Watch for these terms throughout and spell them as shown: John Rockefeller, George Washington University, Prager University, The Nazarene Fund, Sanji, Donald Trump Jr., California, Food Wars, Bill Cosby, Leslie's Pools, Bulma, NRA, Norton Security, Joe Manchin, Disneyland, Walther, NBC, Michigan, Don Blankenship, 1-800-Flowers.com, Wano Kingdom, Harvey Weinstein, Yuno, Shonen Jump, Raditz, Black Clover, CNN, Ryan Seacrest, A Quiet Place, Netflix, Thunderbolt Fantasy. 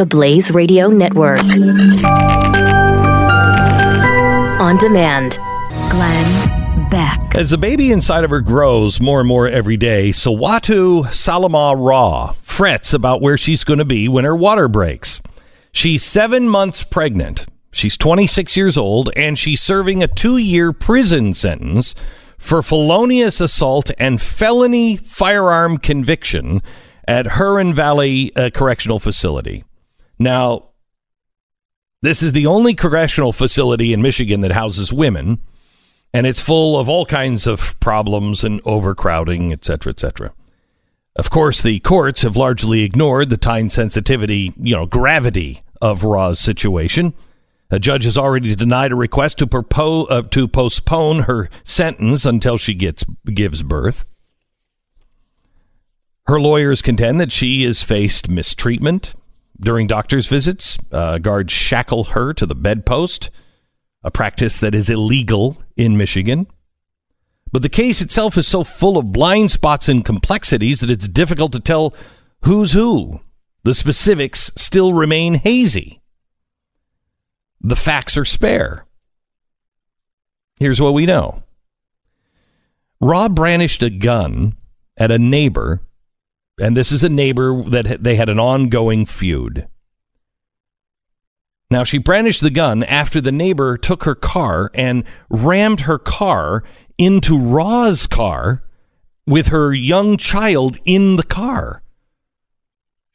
The Blaze Radio Network. On demand. Glenn Beck. As the baby inside of her grows more and more every day, Sawatu Salama Ra frets about where she's going to be when her water breaks. She's 7 months pregnant. She's 26 years old, and she's serving a 2-year prison sentence for felonious assault and felony firearm conviction at Huron Valley Correctional Facility. Now, this is the only correctional facility in Michigan that houses women, and it's full of all kinds of problems and overcrowding, etc., etc. Of course, the courts have largely ignored the time sensitivity, gravity of Ra's situation. A judge has already denied a request to postpone her sentence until she gives birth. Her lawyers contend that she has faced mistreatment during doctor's visits. Guards shackle her to the bedpost, a practice that is illegal in Michigan. But the case itself is so full of blind spots and complexities that it's difficult to tell who's who. The specifics still remain hazy. The facts are spare. Here's what we know. Ra brandished a gun at a neighbor, and this is a neighbor that they had an ongoing feud. Now, she brandished the gun after the neighbor took her car and rammed her car into Ra's car with her young child in the car.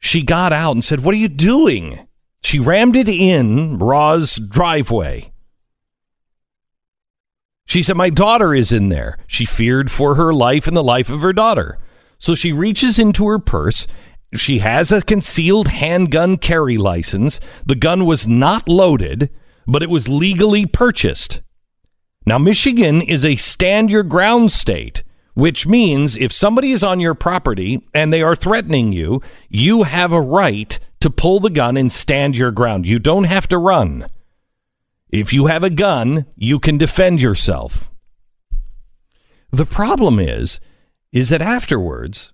She got out and said, "What are you doing?" She rammed it in Ra's driveway. She said, "My daughter is in there." She feared for her life and the life of her daughter. So she reaches into her purse. She has a concealed handgun carry license. The gun was not loaded, but it was legally purchased. Now, Michigan is a stand your ground state, which means if somebody is on your property and they are threatening you, you have a right to pull the gun and stand your ground. You don't have to run. If you have a gun, you can defend yourself. The problem is that afterwards,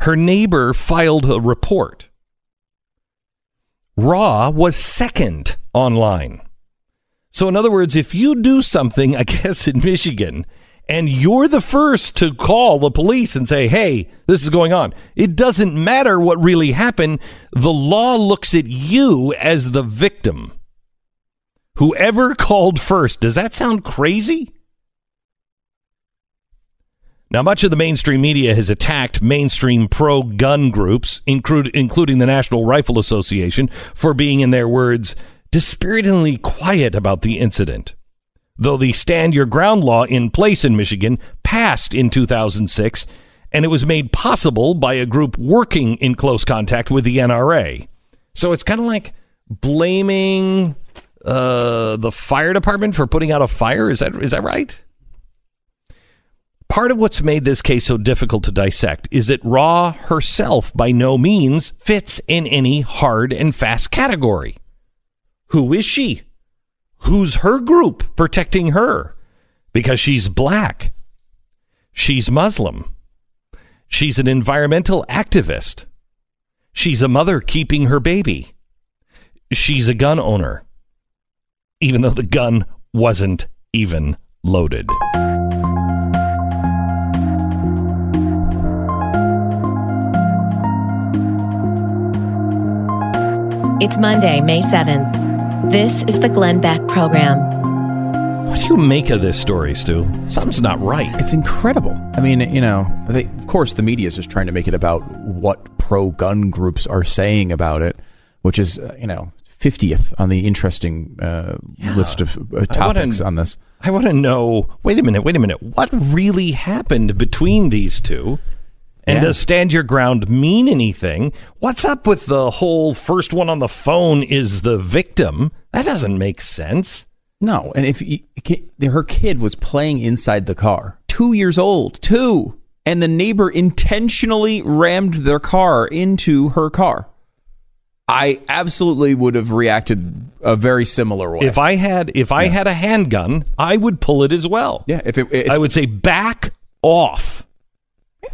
her neighbor filed a report. Ra was second online. So in other words, if you do something, I guess, in Michigan, and you're the first to call the police and say, "Hey, this is going on," it doesn't matter what really happened. The law looks at you as the victim. Whoever called first. Does that sound crazy? Now, much of the mainstream media has attacked mainstream pro-gun groups, including the National Rifle Association, for being, in their words, dispiritingly quiet about the incident. Though the Stand Your Ground law in place in Michigan passed in 2006, and it was made possible by a group working in close contact with the NRA. So it's kind of like blaming the fire department for putting out a fire. Is that right? Part of what's made this case so difficult to dissect is that Ra herself by no means fits in any hard and fast category. Who is she? Who's her group protecting her? Because she's black. She's Muslim. She's an environmental activist. She's a mother keeping her baby. She's a gun owner. Even though the gun wasn't even loaded. It's Monday, May 7th. This is the Glenn Beck Program. What do you make of this story, Stu? Something's not right. It's incredible. I mean, of course, the media is just trying to make it about what pro-gun groups are saying about it, which is, 50th on the interesting list of topics on this. I want to know, wait a minute, what really happened between these two? And does stand your ground mean anything? What's up with the whole first one on the phone is the victim? That doesn't make sense. No. And her kid was playing inside the car, 2 years old, and the neighbor intentionally rammed their car into her car. I absolutely would have reacted a very similar way. If I had a handgun, I would pull it as well. Yeah. I would say back off.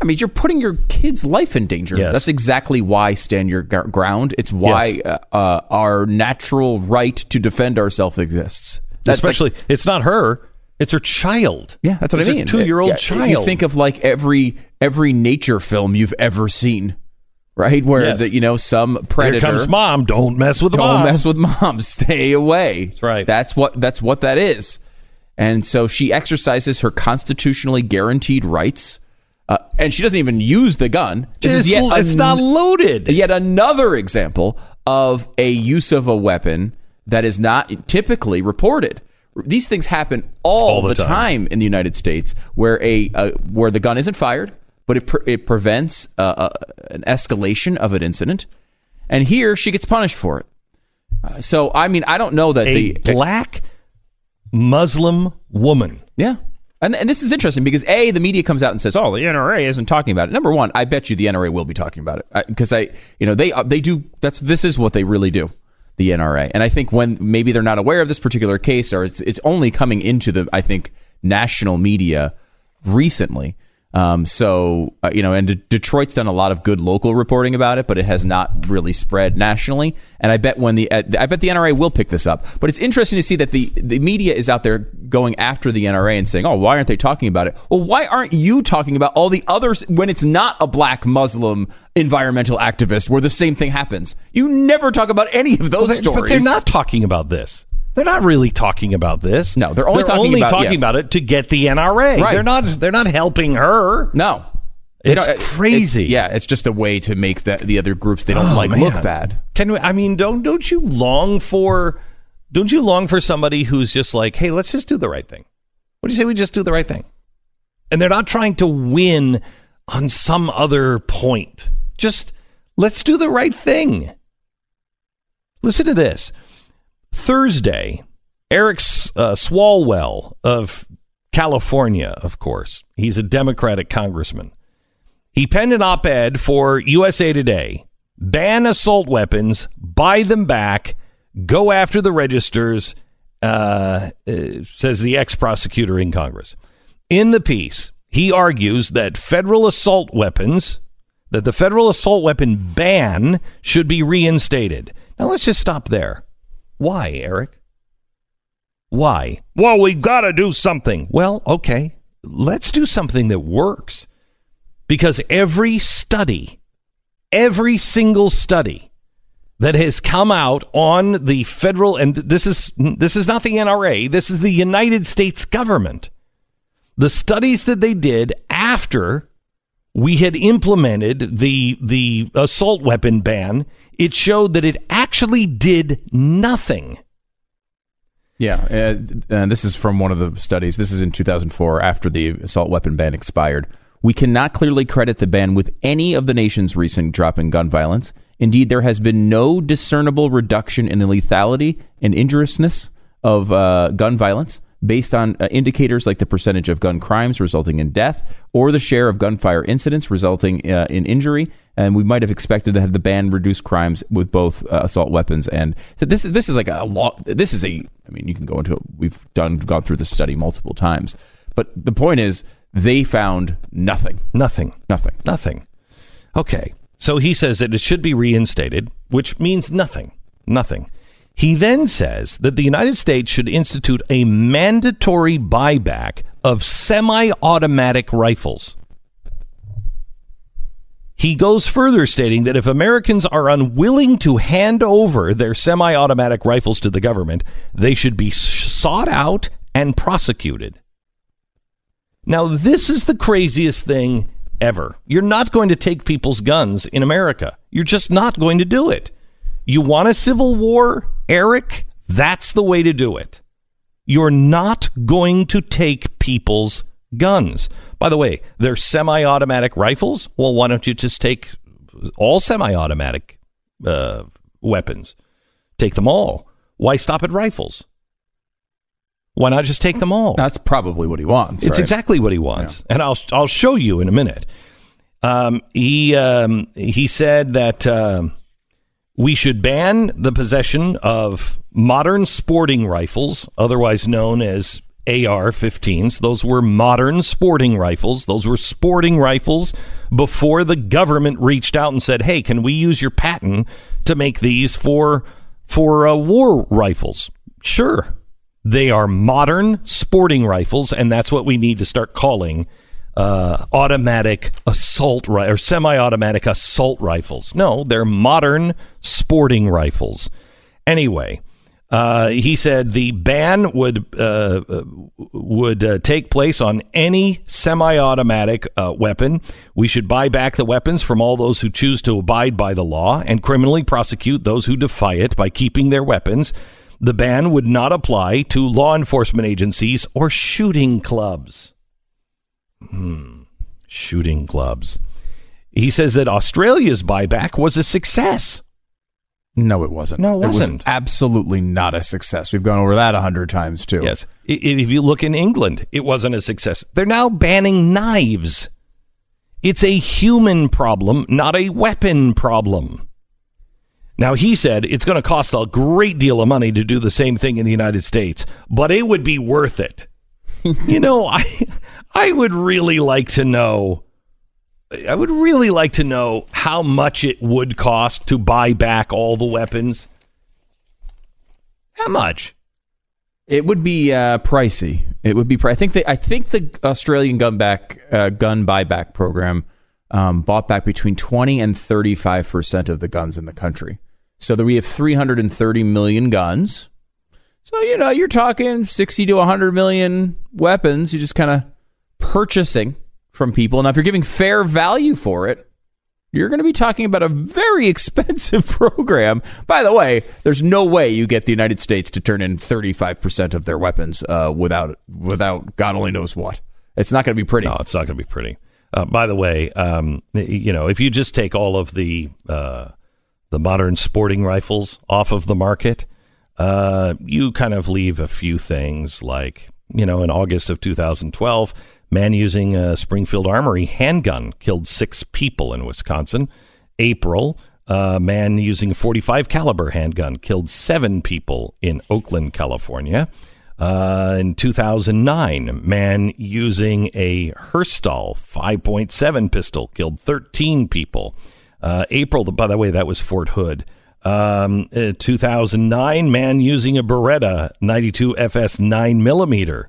I mean, you're putting your kid's life in danger. Yes. That's exactly why stand your ground. It's why our natural right to defend ourselves exists. That's especially, like, it's not her. It's her child. Yeah, that's what I mean. It's a 2-year-old child. You think of like every nature film you've ever seen, right? Where the, you know, some predator. Here comes mom. Don't mess with mom. Don't mess with mom. Stay away. That's right. That's what that is. And so she exercises her constitutionally guaranteed rights, and she doesn't even use the gun. It's not loaded. Yet another example of a use of a weapon that is not typically reported. These things happen all the time in the United States, where where the gun isn't fired, but it prevents an escalation of an incident. And here she gets punished for it. So I mean, I don't know that the black Muslim woman. Yeah. And this is interesting because A, the media comes out and says, "Oh, the NRA isn't talking about it." Number one, I bet you the NRA will be talking about it because they do. This is what they really do. The NRA. And I think when maybe they're not aware of this particular case, or it's only coming into the, I think, national media recently. And Detroit's done a lot of good local reporting about it, but it has not really spread nationally. And I bet the NRA will pick this up. But it's interesting to see that the media is out there going after the NRA and saying, "Oh, why aren't they talking about it?" Well, why aren't you talking about all the others when it's not a black Muslim environmental activist where the same thing happens? You never talk about any of those stories. But they're not talking about this. They're not really talking about this. No, they're only talking about it to get the NRA. Right. They're not helping her. No. It's crazy. It's just a way to make the other groups they don't look bad. Don't you long for somebody who's just like, "Hey, let's just do the right thing. What do you say we just do the right thing?" And they're not trying to win on some other point. Just let's do the right thing. Listen to this. Thursday, Eric Swalwell of California, of course, he's a Democratic congressman. He penned an op-ed for USA Today. Ban assault weapons, buy them back, go after the registers, says the ex-prosecutor in Congress. In the piece, he argues that the federal assault weapon ban should be reinstated. Now, let's just stop there. Why, Eric? Why? Well, we've got to do something. Well, okay, let's do something that works. Because every single study that has come out on the federal, and this is not the NRA, this is the United States government. The studies that they did after we had implemented the assault weapon ban, it showed that it actually did nothing. Yeah, and this is from one of the studies. This is in 2004, after the assault weapon ban expired. We cannot clearly credit the ban with any of the nation's recent drop in gun violence. Indeed, there has been no discernible reduction in the lethality and injuriousness of gun violence, based on indicators like the percentage of gun crimes resulting in death or the share of gunfire incidents resulting in injury. And we might have expected to have the ban reduce crimes with both assault weapons. And so this is like a lot. This is a, I mean, you can go into it. We've gone through this study multiple times. But the point is, they found nothing. Nothing. Okay. So he says that it should be reinstated, which means nothing. He then says that the United States should institute a mandatory buyback of semi-automatic rifles. He goes further, stating that if Americans are unwilling to hand over their semi-automatic rifles to the government, they should be sought out and prosecuted. Now, this is the craziest thing ever. You're not going to take people's guns in America. You're just not going to do it. You want a civil war, Eric? That's the way to do it. You're not going to take people's guns. By the way, they're semi-automatic rifles. Well, why don't you just take all semi-automatic weapons? Take them all. Why stop at rifles? Why not just take them all? That's probably what he wants. It's right? Exactly what he wants. Yeah. And I'll show you in a minute. He said that... we should ban the possession of modern sporting rifles, otherwise known as AR-15s. Those were modern sporting rifles. Those were sporting rifles before the government reached out and said, hey, can we use your patent to make these for war rifles? Sure. They are modern sporting rifles, and that's what we need to start calling automatic assault or semi-automatic assault rifles. No, they're modern sporting rifles. Anyway, he said the ban would take place on any semi-automatic weapon. We should buy back the weapons from all those who choose to abide by the law and criminally prosecute those who defy it by keeping their weapons. The ban would not apply to law enforcement agencies or shooting clubs. Shooting clubs. He says that Australia's buyback was a success. No, it wasn't. No, it wasn't. It was absolutely not a success. We've gone over that 100 times, too. Yes. If you look in England, it wasn't a success. They're now banning knives. It's a human problem, not a weapon problem. Now, he said it's going to cost a great deal of money to do the same thing in the United States, but it would be worth it. You know, I would really like to know. I would really like to know how much it would cost to buy back all the weapons. How much? It would be pricey. It would be. I think the Australian gun buyback program bought back between 20 and 35% of the guns in the country. So that we have 330 million guns. So, you know, you're talking 60 to 100 million weapons. You're just kind of purchasing from people. Now, if you're giving fair value for it, you're going to be talking about a very expensive program. By the way, there's no way you get the United States to turn in 35% of their weapons without God only knows what. It's not going to be pretty. No, it's not going to be pretty. By the way, you know, if you just take all of the modern sporting rifles off of the market, you kind of leave a few things like, you know, in August of 2012, man using a Springfield Armory handgun killed 6 people in Wisconsin. April, a man using a .45 caliber handgun killed 7 people in Oakland, California. In 2009, a man using a Herstal 5.7 pistol killed 13 people. April, by the way, that was Fort Hood. 2009, man using a Beretta 92 FS 9mm.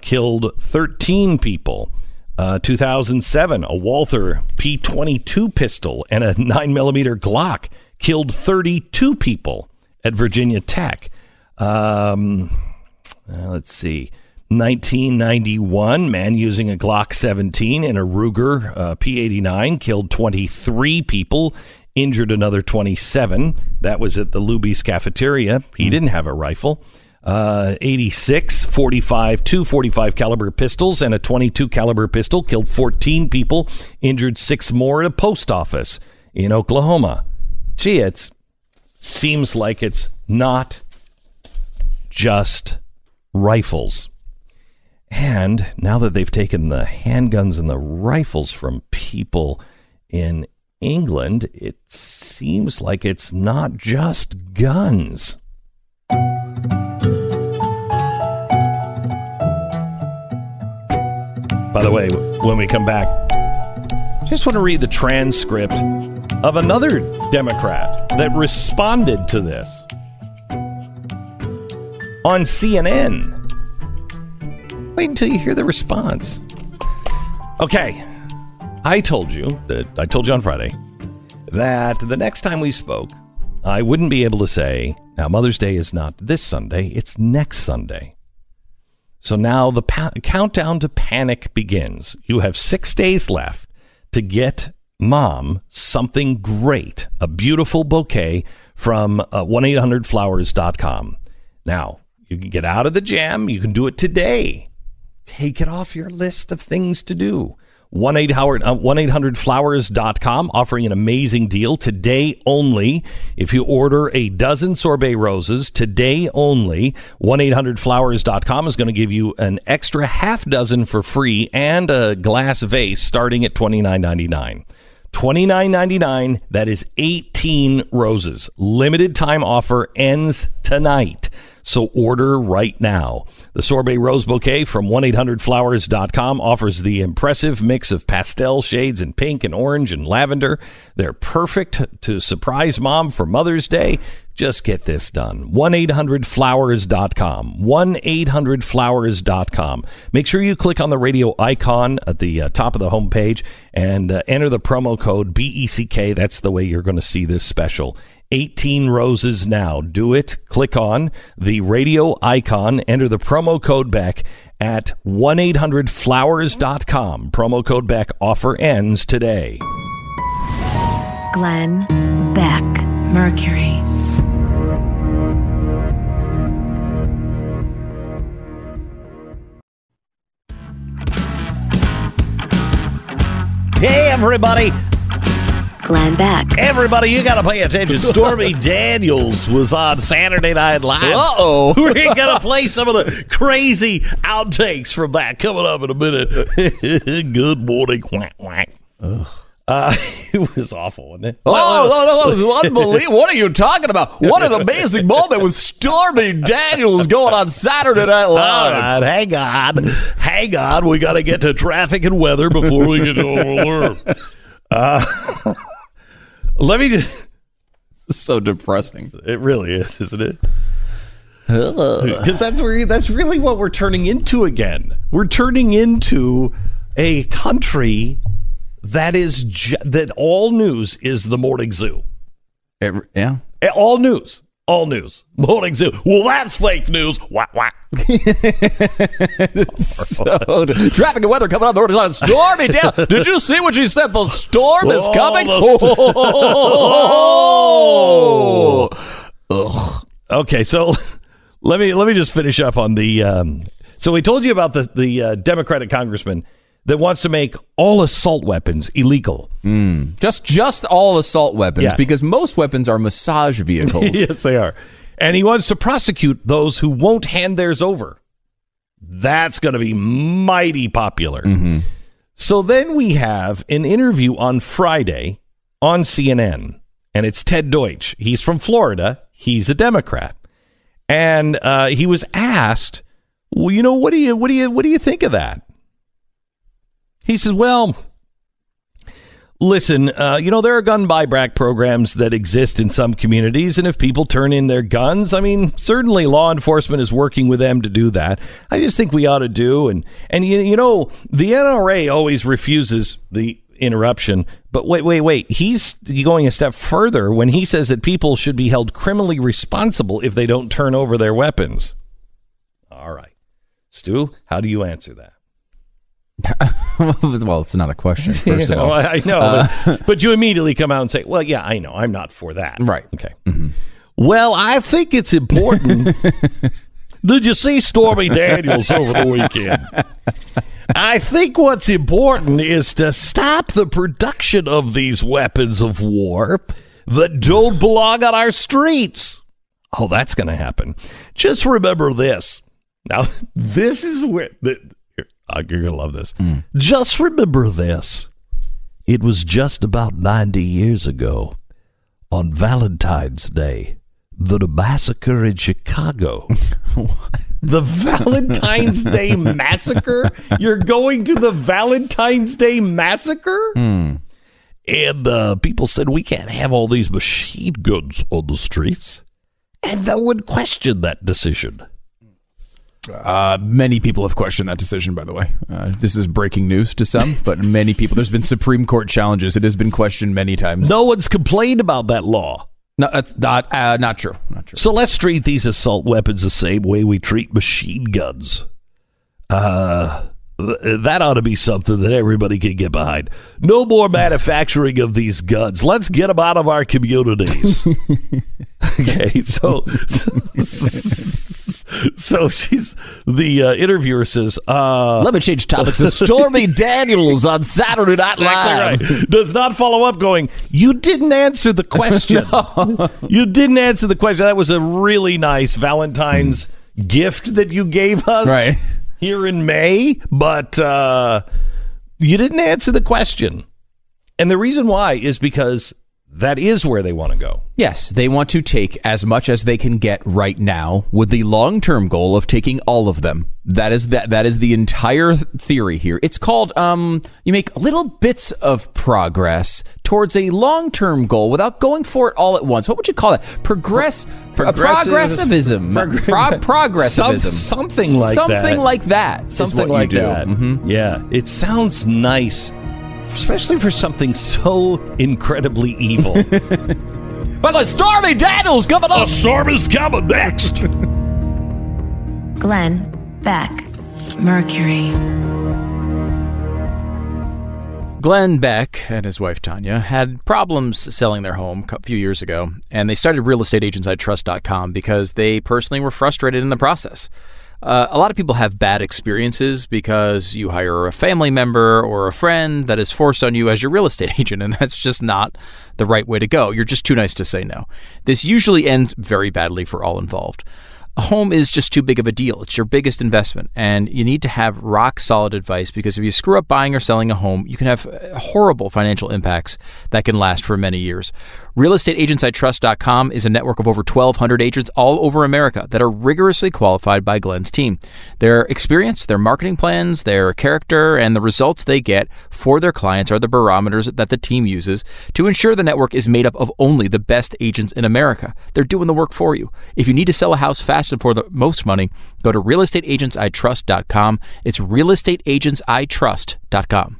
Killed 13 people. 2007, a Walther P22 pistol and a 9mm Glock killed 32 people at Virginia Tech. Let's see. 1991, man using a Glock 17 and a Ruger P89 killed 23 people, injured another 27. That was at the Luby's cafeteria. He didn't have a rifle. 86, 45, two 45 caliber pistols and a 22 caliber pistol killed 14 people, injured 6 more at a post office in Oklahoma. Gee, it seems like it's not just rifles. And now that they've taken the handguns and the rifles from people in England, it seems like it's not just guns. By the way, when we come back, just want to read the transcript of another Democrat that responded to this on CNN. Wait until you hear the response. Okay, I told you on Friday that the next time we spoke, I wouldn't be able to say, now Mother's Day is not this Sunday, it's next Sunday. So now the countdown to panic begins. You have 6 days left to get mom something great, a beautiful bouquet from 1-800-Flowers.com. Now, you can get out of the jam. You can do it today. Take it off your list of things to do. 1-800-Flowers.com offering an amazing deal today only. If you order a dozen sorbet roses today only, 1-800-Flowers.com is going to give you an extra half dozen for free and a glass vase starting at $29.99. $29.99, that is 18 roses. Limited time offer ends tonight. So order right now. The Sorbet Rose Bouquet from 1-800-Flowers.com offers the impressive mix of pastel shades in pink and orange and lavender. They're perfect to surprise mom for Mother's Day. Just get this done. 1-800-Flowers.com. 1-800-Flowers.com. Make sure you click on the radio icon at the top of the homepage and enter the promo code BECK. That's the way you're going to see this special. 18 roses now. Do it. Click on the radio icon. Enter the promo code BECK at 1-800-Flowers.com. Promo code BECK. Offer ends today. Glenn Beck, Mercury. Hey, everybody. Glenn Beck. Everybody, you got to pay attention. Stormy Daniels was on Saturday Night Live. Uh-oh. We're going to play some of the crazy outtakes from that coming up in a minute. Good morning. Quack, quack. Ugh. It was awful, wasn't it? Oh, no, it was unbelievable. What are you talking about? What an amazing moment with Stormy Daniels going on Saturday Night Live. All right, hang on. We got to get to traffic and weather before we get to overlearn. Let me just... This is so depressing. It really is, isn't it? Because that's really what we're turning into again. We're turning into a country... That all news is the morning zoo. Yeah. All news. Morning zoo. Well, that's fake news. Whack. So, traffic and weather coming up. The Stormy down. Did you see what she said? The storm is coming. Oh. Okay, so let me just finish up on the. So we told you about the Democratic congressman that wants to make all assault weapons illegal. Just all assault weapons, yeah. Because most weapons are massage vehicles. Yes, they are. And he wants to prosecute those who won't hand theirs over. That's going to be mighty popular. Mm-hmm. So then we have an interview on Friday on CNN, and it's Ted Deutsch. He's from Florida. He's a Democrat. And he was asked, well, you know, what do you think of that? He says, well, listen, there are gun buyback programs that exist in some communities. And if people turn in their guns, I mean, certainly law enforcement is working with them to do that. I just think we ought to do. And the NRA always refuses the interruption. But wait. He's going a step further when he says that people should be held criminally responsible if they don't turn over their weapons. All right. Stu, how do you answer that? Well, it's not a question, first of all. Well, I know, but you immediately come out and say, well, yeah, I know, I'm not for that. Right. Okay. Mm-hmm. Well, I think it's important. Did you see Stormy Daniels over the weekend? I think what's important is to stop the production of these weapons of war that don't belong on our streets. Oh, that's going to happen. Just remember this. Now, this is where... you're going to love this. Mm. Just remember this. It was just about 90 years ago on Valentine's Day that a massacre in Chicago. The Valentine's Day massacre? You're going to the Valentine's Day massacre? Mm. And people said, we can't have all these machine guns on the streets. And no one questioned that decision. Many people have questioned that decision, by the way. This is breaking news to some, but many people. There's been Supreme Court challenges. It has been questioned many times. No one's complained about that law. No, that's not true. Not true. So let's treat these assault weapons the same way we treat machine guns. That ought to be something that everybody can get behind. No more manufacturing of these guns. Let's get them out of our communities. Okay, so she's the interviewer says, let me change topics to Stormy Daniels on Saturday Night Live. Exactly right. Does not follow up going, you didn't answer the question. No. You didn't answer the question. That was a really nice Valentine's gift that you gave us. Right. Here in May, but you didn't answer the question. And the reason why is because that is where they want to go. Yes, they want to take as much as they can get right now with the long-term goal of taking all of them. That is the entire theory here. It's called you make little bits of progress towards a long-term goal without going for it all at once. What would you call that? Progressivism. Progressivism. Something like that. Something like that. Mm-hmm. Yeah. It sounds nice, especially for something so incredibly evil. But the Stormy Daniels coming up. The storm is coming next. Glenn Beck, Mercury. Glenn Beck and his wife Tanya had problems selling their home a few years ago, and they started realestateagentsitrust.com because they personally were frustrated in the process. A lot of people have bad experiences because you hire a family member or a friend that is forced on you as your real estate agent, and that's just not the right way to go. You're just too nice to say no. This usually ends very badly for all involved. A home is just too big of a deal. It's your biggest investment, and you need to have rock-solid advice, because if you screw up buying or selling a home, you can have horrible financial impacts that can last for many years. RealestateAgentsiTrust.com is a network of over 1,200 agents all over America that are rigorously qualified by Glenn's team. Their experience, their marketing plans, their character, and the results they get for their clients are the barometers that the team uses to ensure the network is made up of only the best agents in America. They're doing the work for you. If you need to sell a house fast and for the most money, go to realestateagentsitrust.com. It's realestateagentsitrust.com.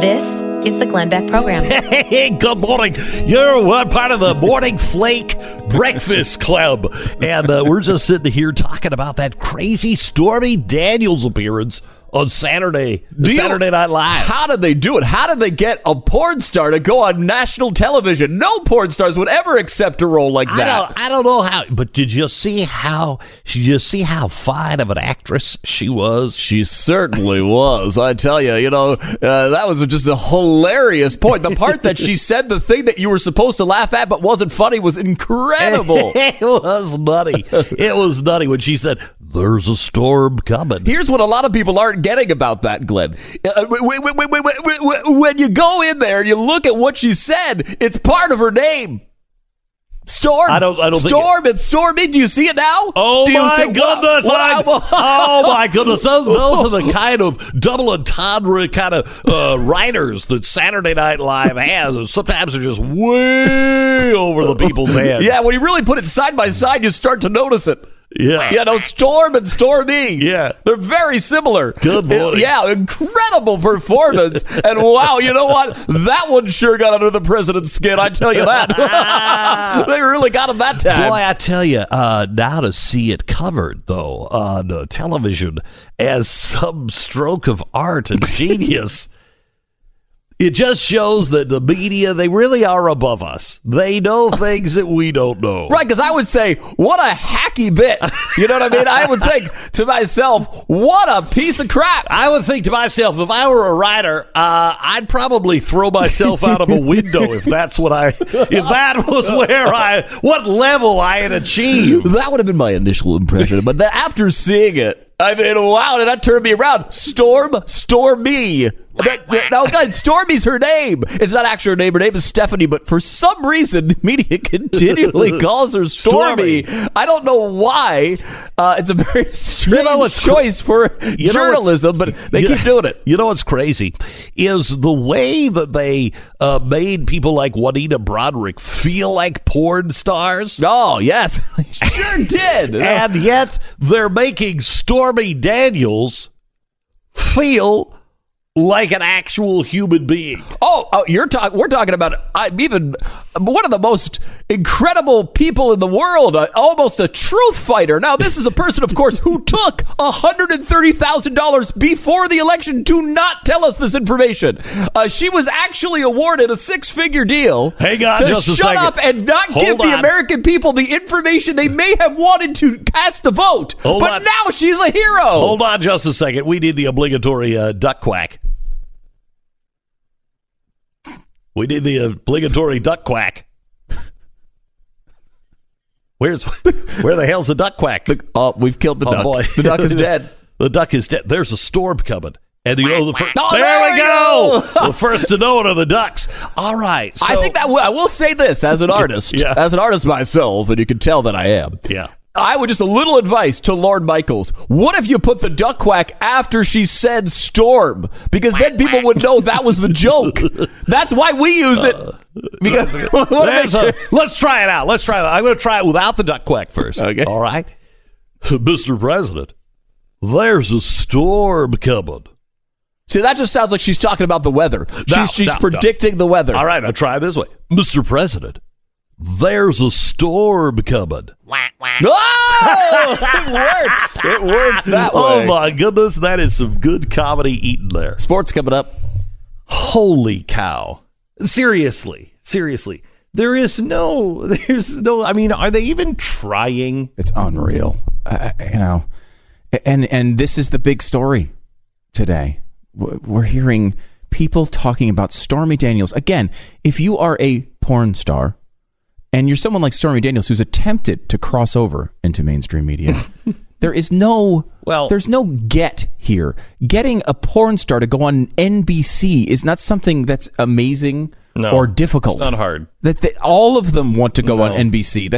This is the Glenn Beck Program. Hey, good morning. You're one part of the Morning Flake Breakfast Club. And we're just sitting here talking about that crazy Stormy Daniels appearance on Saturday Night Live. How did they do it? How did they get a porn star to go on national television? No porn stars would ever accept a role like that. I don't know how, but did you see how fine of an actress she was? She certainly was. I tell you, that was just a hilarious point. The part that she said the thing that you were supposed to laugh at but wasn't funny was incredible. It was nutty. It was nutty when she said, "There's a storm coming." Here's what a lot of people aren't getting about that, Glenn. When you go in there and you look at what she said, it's part of her name. Storm. I don't Storm think it. And Stormy. Do you see it now? Oh my goodness. Those are the kind of double entendre kind of writers that Saturday Night Live has, and sometimes they're just way over the people's heads. Yeah, when you really put it side by side, you start to notice it. Yeah. Storm and Stormy. Yeah. They're very similar. Good morning. Yeah, incredible performance. And wow, you know what? That one sure got under the president's skin, I tell you that. They really got him that time. Boy, I tell you, now to see it covered, though, on television as some stroke of art and genius. It just shows that the media, they really are above us. They know things that we don't know. Right, because I would say, what a hacky bit. You know what I mean? I would think to myself, what a piece of crap. I would think to myself, if I were a writer, I'd probably throw myself out of a window what level I had achieved. That would have been my initial impression. But after seeing it, I mean, wow, did that turn me around? Stormy. Now, God, Stormy's her name. It's not actually her name. Her name is Stephanie, but for some reason, the media continually calls her Stormy. I don't know why. It's a very strange choice for journalism, but they keep doing it. You know what's crazy is the way that they made people like Juanita Broderick feel like porn stars. Oh, yes. Sure did. And yet, they're making Stormy Daniels feel like an actual human being. Oh, we're talking about even one of the most incredible people in the world, almost a truth fighter. Now, this is a person, of course, who took $130,000 before the election. Do not tell us this information. She was actually awarded a six-figure deal. Hang on, just a second. Shut up and not give the American people the information they may have wanted to cast the vote. But now she's a hero. Hold on just a second. We need the obligatory duck quack. We need the obligatory duck quack. Where the hell's the duck quack? We've killed the duck. Boy. The duck is dead. The duck is dead. There's a storm coming. And you know, there we go. The first to know it are the ducks. All right. So, I think that I will say this as an artist, as an artist myself, and you can tell that I am. Yeah. I would just a little advice to Lorne Michaels. What if you put the duck quack after she said storm? Because then people would know that was the joke. That's why we use it. Because let's try it out. Let's try it out. I'm going to try it without the duck quack first. Okay. All right. Mr. President, there's a storm coming. See, that just sounds like she's talking about the weather. She's predicting the weather. All right, I'll try it this way. Mr. President, there's a storm coming. Oh! It works. It works that way. Oh, my goodness. That is some good comedy eaten there. Sports coming up. Holy cow. Seriously. There's no, I mean, are they even trying? It's unreal. And this is the big story today. We're hearing people talking about Stormy Daniels. Again, if you are a porn star and you're someone like Stormy Daniels who's attempted to cross over into mainstream media, there's no get here. Getting a porn star to go on NBC is not something that's amazing or difficult. It's not hard. All of them want to go on NBC.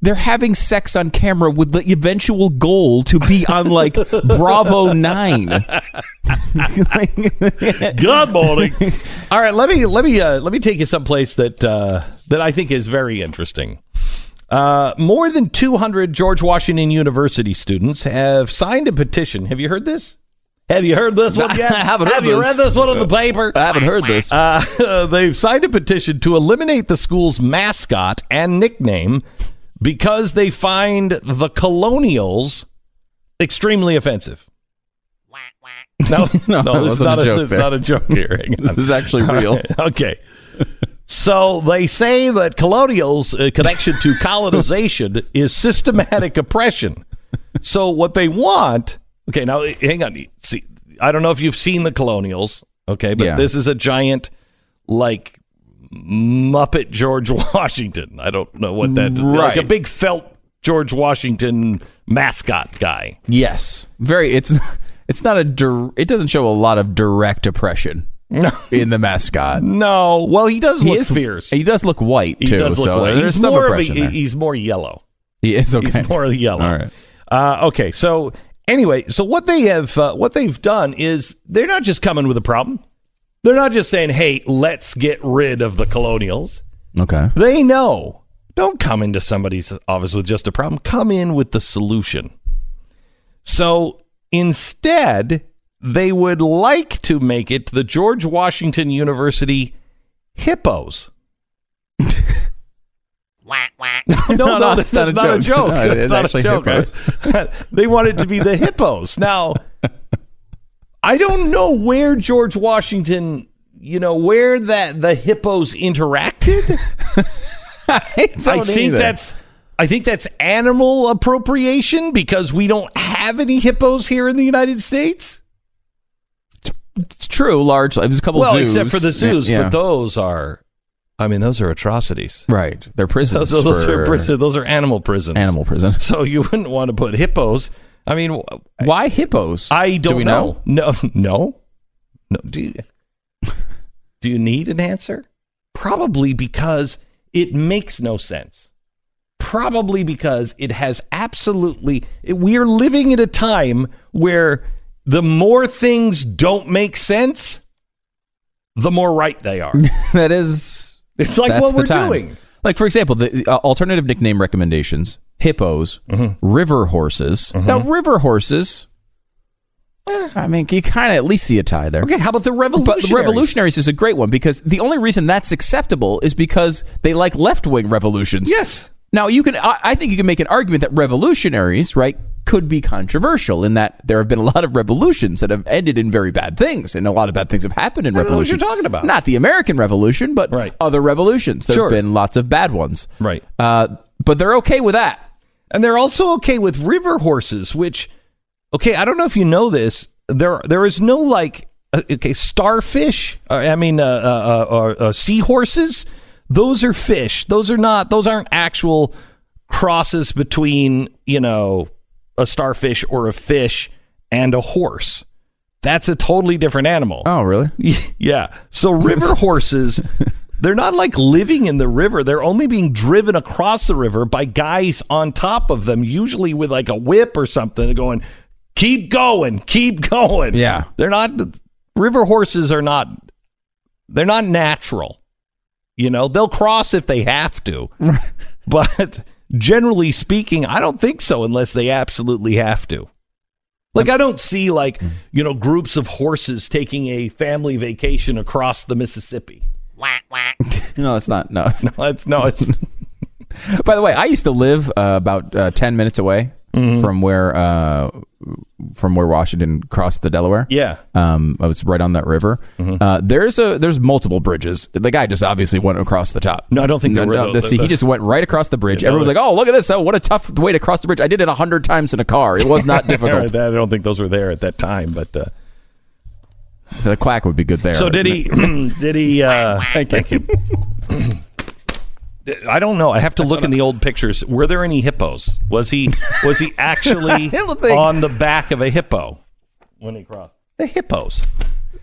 They're having sex on camera with the eventual goal to be on, like, Bravo 9. Good morning. All right, let me take you someplace that I think is very interesting. More than 200 George Washington University students have signed a petition. Have you heard this? Have you heard this one yet? I haven't heard this. Have you read this one in the paper? I haven't heard this. They've signed a petition to eliminate the school's mascot and nickname, because they find the Colonials extremely offensive. No, this is not a joke here. This is actually real. Right. Okay. So they say that Colonials' connection to colonization is systematic oppression. So what they want... Okay, now, hang on. See, I don't know if you've seen the Colonials, okay, but this is a giant, like... Muppet George Washington. I don't know what that is. Right. Like a big felt George Washington mascot guy. Yes. Very. It's not it doesn't show a lot of direct oppression in the mascot. No. Well, he is fierce. He does look white, too. He does look white. There's more oppression there. He's more yellow. He is, okay. He's more yellow. All right. Okay. So, anyway, what they have, what they've done is they're not just coming with a problem. They're not just saying, hey, let's get rid of the Colonials. Okay. They know. Don't come into somebody's office with just a problem. Come in with the solution. So instead, they would like to make it the George Washington University Hippos. No, that's not a joke. No, that's not a joke. Right? They want it to be the Hippos. Now... I don't know where George Washington, where the hippos interacted. I think that's animal appropriation because we don't have any hippos here in the United States. It's true, largely. There's a couple of zoos. Well, except for the zoos, but those are atrocities. Right. They're prisons. Those are animal prisons. Animal prison. So you wouldn't want to put hippos... I mean, why hippos? I don't know. No. Do you need an answer? Probably because it makes no sense. Probably because it has absolutely... We are living in a time where the more things don't make sense, the more right they are. It's like what we're doing. Like, for example, the alternative nickname recommendations... Hippos, river horses. Now, river horses, I mean, you kind of at least see a tie there. Okay, how about the Revolutionaries? But the Revolutionaries is a great one because the only reason that's acceptable is because they like left-wing revolutions. Yes. Now, I think you can make an argument that revolutionaries, right, could be controversial in that there have been a lot of revolutions that have ended in very bad things, and a lot of bad things have happened in revolutions. I don't know what you're talking about. Not the American Revolution, but other revolutions. There have been lots of bad ones. Right. But they're okay with that. And they're also okay with river horses, which, I don't know if you know this. There is no starfish. Seahorses. Those are fish. Those aren't actual crosses between, you know, a starfish or a fish and a horse. That's a totally different animal. Oh, really? Yeah. So river horses, they're not like living in the river. They're only being driven across the river by guys on top of them, usually with like a whip or something, going, keep going, keep going. Yeah. River horses are not natural. You know, they'll cross if they have to. But generally speaking, I don't think so unless they absolutely have to. Like, I don't see, like, you know, groups of horses taking a family vacation across the Mississippi. Whack, whack. No, it's not. No. No, it's. By the way, I used to live about 10 minutes away from where Washington crossed the Delaware. Yeah. I was right on that river. Mm-hmm. There's multiple bridges. The guy just obviously went across the top. No, I don't think there were. He just went right across the bridge. Yeah, everyone's like, oh, look at this. Oh, what a tough way to cross the bridge. I did it 100 times in a car. It was not difficult. I don't think those were there at that time, but... so the quack would be good there. So did he... Thank you. I don't know. I have to look in the old pictures. Were there any hippos? Was he actually on the back of a hippo when he crossed? The hippos.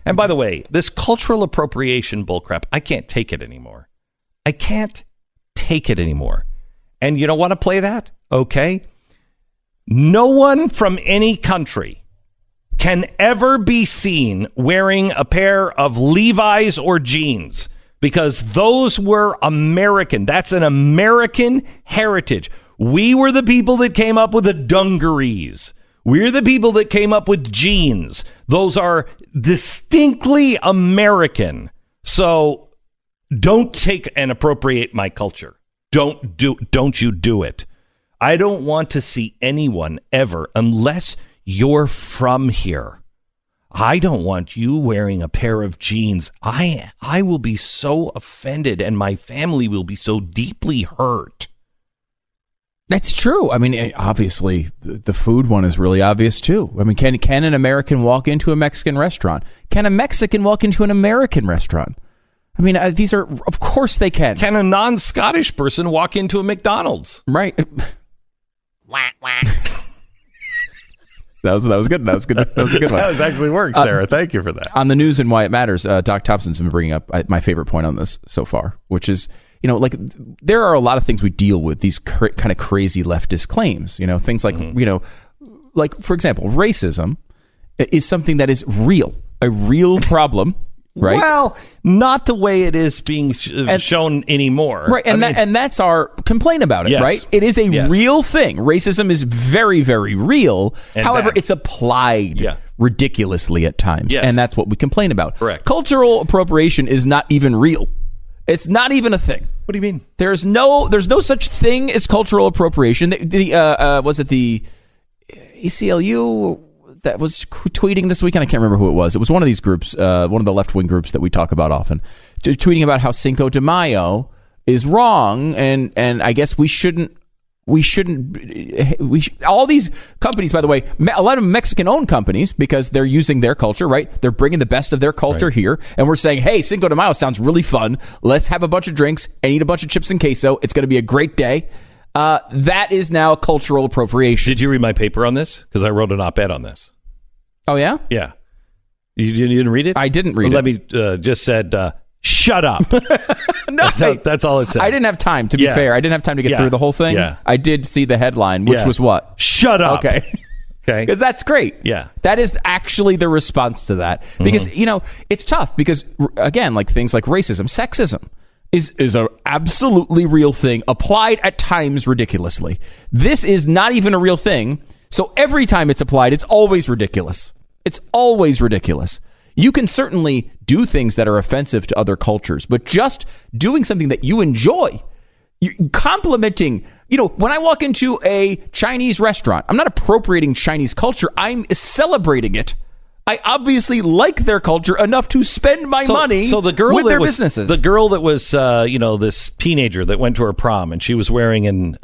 And by the way, this cultural appropriation bullcrap, I can't take it anymore. And you don't want to play that? Okay. No one from any country can ever be seen wearing a pair of Levi's or jeans, because those were American. That's an American heritage. We were the people that came up with the dungarees. We're the people that came up with jeans. Those are distinctly American. So don't take and appropriate my culture. Don't you do it. I don't want to see anyone ever, unless you're from here. I don't want you wearing a pair of jeans. I will be so offended, and my family will be so deeply hurt. That's true. I mean, obviously, the food one is really obvious, too. I mean, can an American walk into a Mexican restaurant? Can a Mexican walk into an American restaurant? I mean, these are, of course they can. Can a non-Scottish person walk into a McDonald's? Right. Wah, wah. That was a good one. That was actually worked, Sarah. Thank you for that. On the news and why it matters, Doc Thompson's been bringing up my favorite point on this so far, which is, you know, like, there are a lot of things we deal with, these kind of crazy leftist claims, you know, things like, you know, like, for example, racism is something that is real, a real problem. Right. Well, not the way it is being shown anymore. Right. And that's our complaint about it. Yes. Right. It is a real thing. Racism is very, very real. And however, it's applied ridiculously at times. Yes. And that's what we complain about. Correct. Cultural appropriation is not even real. It's not even a thing. What do you mean? There's no such thing as cultural appropriation. Was it the ACLU? That was tweeting this weekend. I can't remember who it was. It was one of these groups, one of the left-wing groups that we talk about often, tweeting about how Cinco de Mayo is wrong, and I guess we shouldn't all these companies, by the way, a lot of Mexican-owned companies, because they're using their culture, right? They're bringing the best of their culture here, and we're saying, hey, Cinco de Mayo sounds really fun. Let's have a bunch of drinks and eat a bunch of chips and queso. It's going to be a great day. That is now cultural appropriation. Did you read my paper on this? Because I wrote an op-ed on this. Oh, yeah? Yeah. You didn't read it? I didn't read it. Let me just said, shut up. No, that's all it said. I didn't have time, to be fair. I didn't have time to get through the whole thing. Yeah. I did see the headline, which was what? Shut up. Okay. Because that's great. Yeah. That is actually the response to that. Because, you know, it's tough because, again, like things like racism, sexism is an absolutely real thing, applied at times ridiculously. This is not even a real thing. So every time it's applied, it's always ridiculous. You can certainly do things that are offensive to other cultures, but just doing something that you enjoy, complimenting, you know, when I walk into a Chinese restaurant, I'm not appropriating Chinese culture. I'm celebrating it. I obviously like their culture enough to spend my money with their businesses. The girl that was, you know, this teenager that went to her prom, and she was wearing an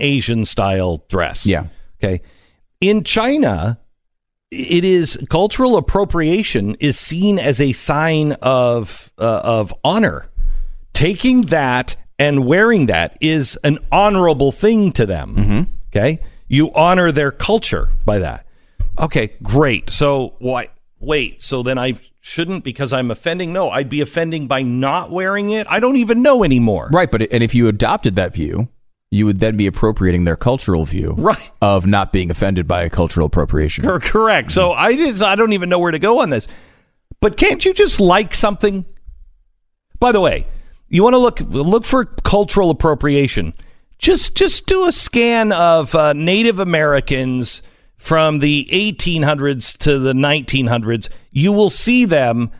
Asian-style dress. Yeah. Okay. In China, it is cultural appropriation is seen as a sign of honor. taking that and wearing that is an honorable thing to them. Mm-hmm. Okay? You honor their culture by that. Okay, great. So why? Wait, so then I shouldn't because I'm offending? No, I'd be offending by not wearing it. I don't even know anymore. Right, but and if you adopted that view, you would then be appropriating their cultural view, right, of not being offended by a cultural appropriation. Correct. Mm-hmm. So I don't even know where to go on this. But can't you just like something? By the way, you want to look for cultural appropriation. Just do a scan of Native Americans from the 1800s to the 1900s. You will see them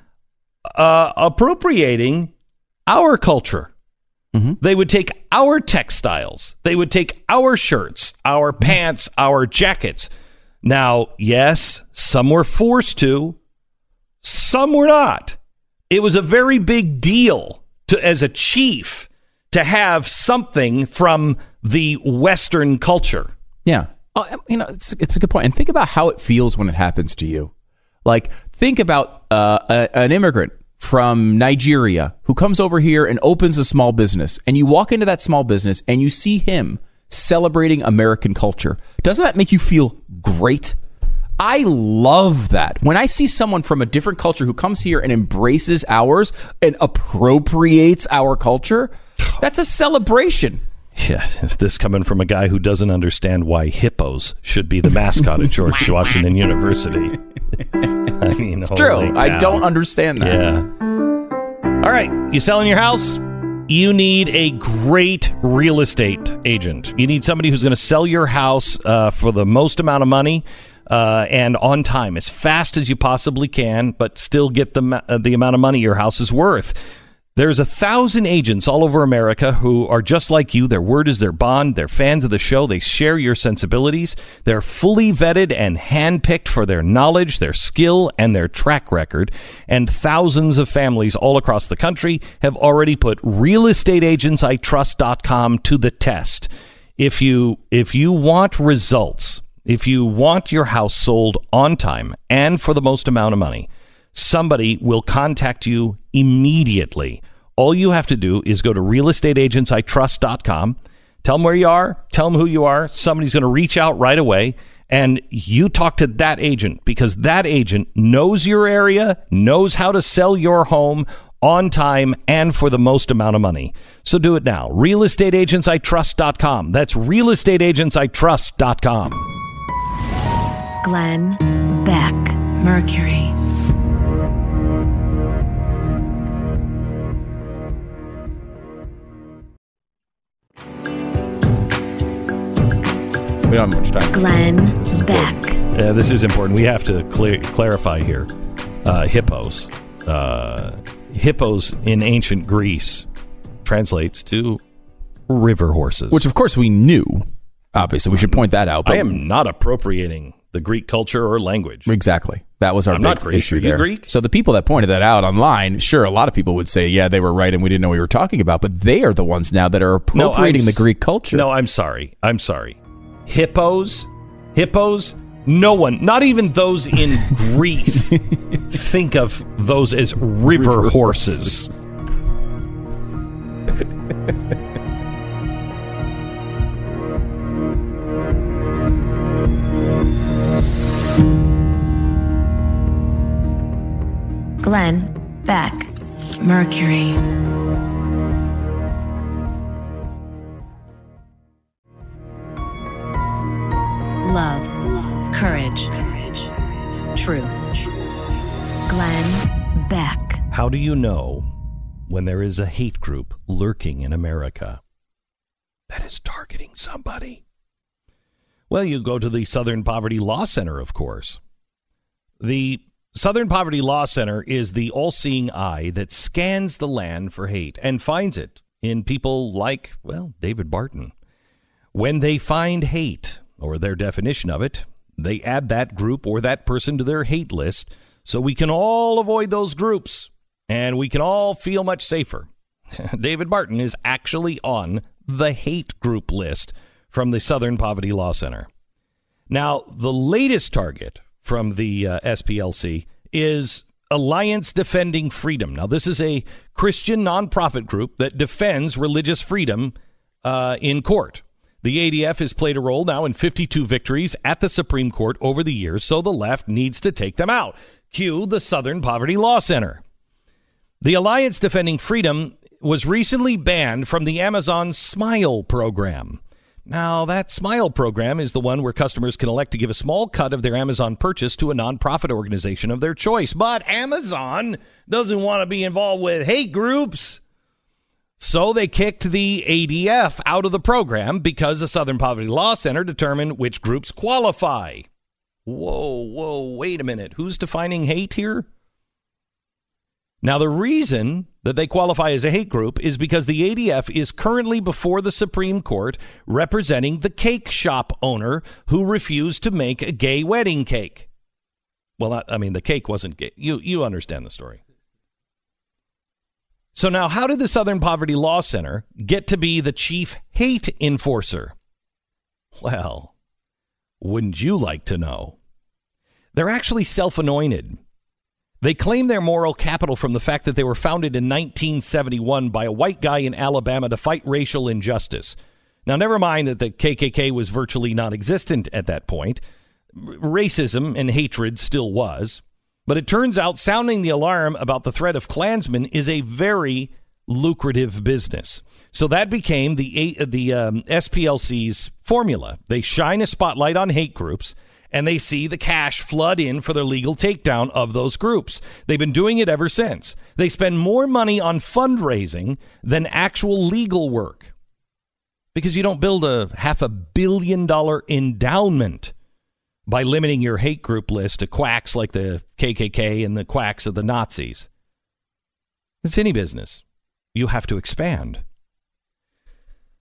appropriating our culture. Mm-hmm. They would take our textiles. They would take our shirts, our pants, our jackets. Now, yes, some were forced to. Some were not. It was a very big deal to, as a chief, to have something from the Western culture. Yeah. It's a good point. And think about how it feels when it happens to you. Like, think about an immigrant from Nigeria who comes over here and opens a small business. And you walk into that small business and you see him celebrating American culture. Doesn't that make you feel great? I love that. When I see someone from a different culture who comes here and embraces ours and appropriates our culture, that's a celebration. Yeah, is this coming from a guy who doesn't understand why hippos should be the mascot at George Washington University? I mean, it's true. Cow. I don't understand that. Yeah. All right, you selling your house? You need a great real estate agent. You need somebody who's going to sell your house for the most amount of money and on time, as fast as you possibly can, but still get the amount of money your house is worth. There's 1,000 agents all over America who are just like you. Their word is their bond. They're fans of the show. They share your sensibilities. They're fully vetted and handpicked for their knowledge, their skill, and their track record. And thousands of families all across the country have already put realestateagentsitrust.com to the test. If you want results, if you want your house sold on time and for the most amount of money, somebody will contact you immediately. All you have to do is go to realestateagentsitrust.com, tell them where you are, tell them who you are. Somebody's going to reach out right away, and you talk to that agent because that agent knows your area, knows how to sell your home on time and for the most amount of money. So do it now. realestateagentsitrust.com. That's realestateagentsitrust.com. Glenn Beck, Mercury. We don't have much time. Glenn Beck. Yeah, this is important. We have to clarify here. Hippos. Hippos in ancient Greece translates to river horses. Which, of course, we knew. Obviously, we should point that out. But I am not appropriating the Greek culture or language. Exactly. That was our big issue there. Are you Greek? So the people that pointed that out online, sure, a lot of people would say, yeah, they were right and we didn't know what we were talking about. But they are the ones now that are appropriating the Greek culture. No, I'm sorry. I'm sorry. Hippos, no one, not even those in Greece, think of those as river horses. Glenn Beck, Mercury. Love, courage, truth. Glenn Beck. How do you know when there is a hate group lurking in America that is targeting somebody? Well, you go to the Southern Poverty Law Center, of course. The Southern Poverty Law Center is the all-seeing eye that scans the land for hate and finds it in people like, well, David Barton. When they find hate, or their definition of it, they add that group or that person to their hate list so we can all avoid those groups and we can all feel much safer. David Barton is actually on the hate group list from the Southern Poverty Law Center. Now, the latest target from the SPLC is Alliance Defending Freedom. Now, this is a Christian nonprofit group that defends religious freedom in court. The ADF has played a role now in 52 victories at the Supreme Court over the years, so the left needs to take them out. Cue the Southern Poverty Law Center. The Alliance Defending Freedom was recently banned from the Amazon Smile program. Now, that Smile program is the one where customers can elect to give a small cut of their Amazon purchase to a nonprofit organization of their choice. But Amazon doesn't want to be involved with hate groups. So they kicked the ADF out of the program because the Southern Poverty Law Center determined which groups qualify. Whoa, wait a minute. Who's defining hate here? Now, the reason that they qualify as a hate group is because the ADF is currently before the Supreme Court representing the cake shop owner who refused to make a gay wedding cake. Well, I mean, the cake wasn't gay. You understand the story. So now, how did the Southern Poverty Law Center get to be the chief hate enforcer? Well, wouldn't you like to know? They're actually self-anointed. They claim their moral capital from the fact that they were founded in 1971 by a white guy in Alabama to fight racial injustice. Now, never mind that the KKK was virtually non-existent at that point. Racism and hatred still was. But it turns out sounding the alarm about the threat of Klansmen is a very lucrative business. So that became the SPLC's formula. They shine a spotlight on hate groups, and they see the cash flood in for their legal takedown of those groups. They've been doing it ever since. They spend more money on fundraising than actual legal work, because you don't build a $500 million endowment by limiting your hate group list to quacks like the KKK and the quacks of the Nazis. It's any business. You have to expand.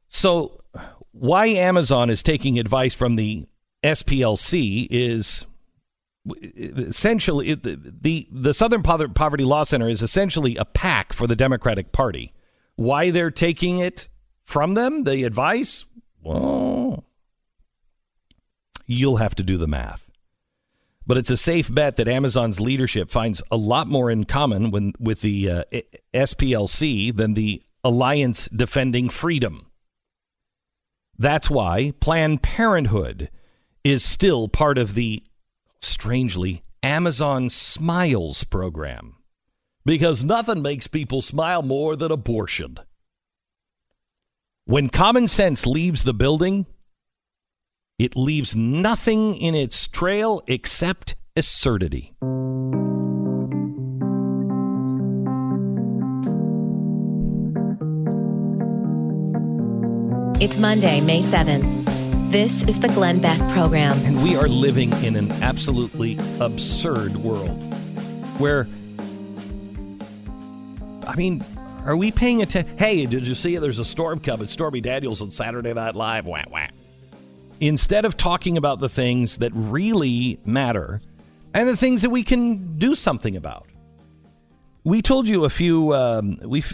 So why Amazon is taking advice from the SPLC is essentially the Southern Poverty Law Center is essentially a PAC for the Democratic Party. Why they're taking it from them, the advice? Well, you'll have to do the math. But it's a safe bet that Amazon's leadership finds a lot more in common with the SPLC than the Alliance Defending Freedom. That's why Planned Parenthood is still part of the, strangely, Amazon Smiles program. Because nothing makes people smile more than abortion. When common sense leaves the building, it leaves nothing in its trail except absurdity. It's Monday, May 7th. This is the Glenn Beck Program. And we are living in an absolutely absurd world where, I mean, are we paying attention? Hey, did you see there's a storm coming? Stormy Daniels on Saturday Night Live. Wah, wah. Instead of talking about the things that really matter and the things that we can do something about. We told you a few weeks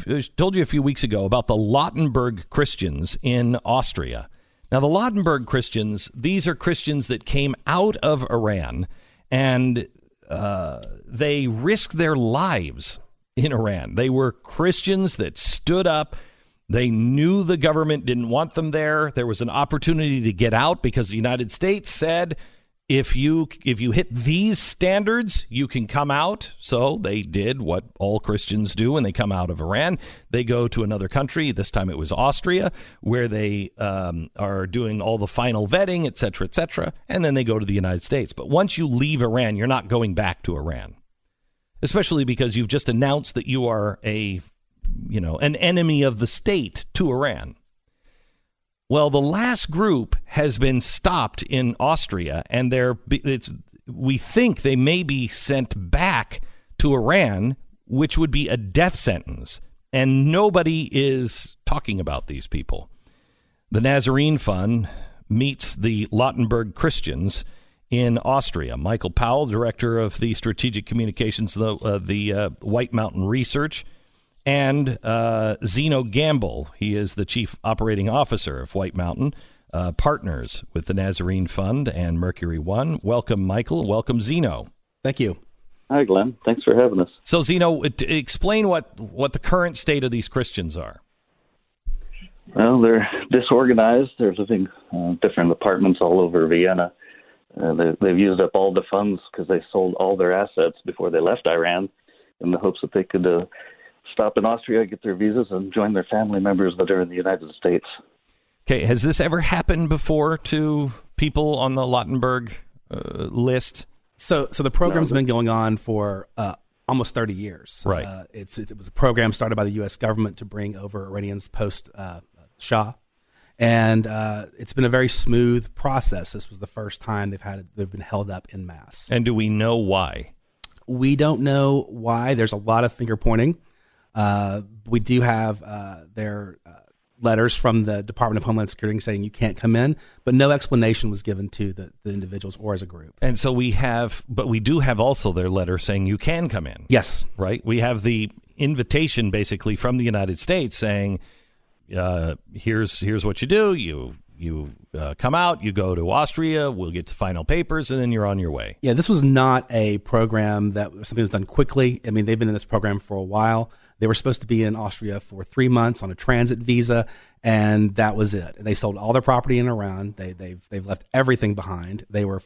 ago about the Lautenberg Christians in Austria. Now, the Lautenberg Christians, these are Christians that came out of Iran, and they risked their lives in Iran. They were Christians that stood up. They knew the government didn't want them there. There was an opportunity to get out because the United States said, if you hit these standards, you can come out. So they did what all Christians do when they come out of Iran. They go to another country. This time it was Austria, where they are doing all the final vetting, et cetera, and then they go to the United States. But once you leave Iran, you're not going back to Iran, especially because you've just announced that you are an enemy of the state to Iran. Well, the last group has been stopped in Austria, and we think they may be sent back to Iran, which would be a death sentence. And nobody is talking about these people. The Nazarene Fund meets the Lautenberg Christians in Austria. Michael Powell, director of the strategic communications of the White Mountain Research, and Zeno Gamble, he is the chief operating officer of White Mountain, partners with the Nazarene Fund and Mercury One. Welcome, Michael. Welcome, Zeno. Thank you. Hi, Glenn. Thanks for having us. So, Zeno, explain what the current state of these Christians are. Well, they're disorganized. They're living in different apartments all over Vienna. They've used up all the funds because they sold all their assets before they left Iran in the hopes that they could stop in Austria, get their visas, and join their family members that are in the United States. Okay. Has this ever happened before to people on the Lautenberg list? So the program's been going on for almost 30 years. Right. It was a program started by the U.S. government to bring over Iranians post-Shah. And it's been a very smooth process. This was the first time they've been held up en masse. And do we know why? We don't know why. There's a lot of finger pointing. We do have their letters from the Department of Homeland Security saying you can't come in, but no explanation was given to the individuals or as a group. And so we do have also their letter saying you can come in. Yes. Right. We have the invitation basically from the United States saying, here's what you do. You come out, you go to Austria, we'll get to final papers, and then you're on your way. Yeah, this was not a program that was something that was done quickly. I mean, they've been in this program for a while. They were supposed to be in Austria for 3 months on a transit visa, and that was it. They sold all their property in Iran. They've left everything behind. They were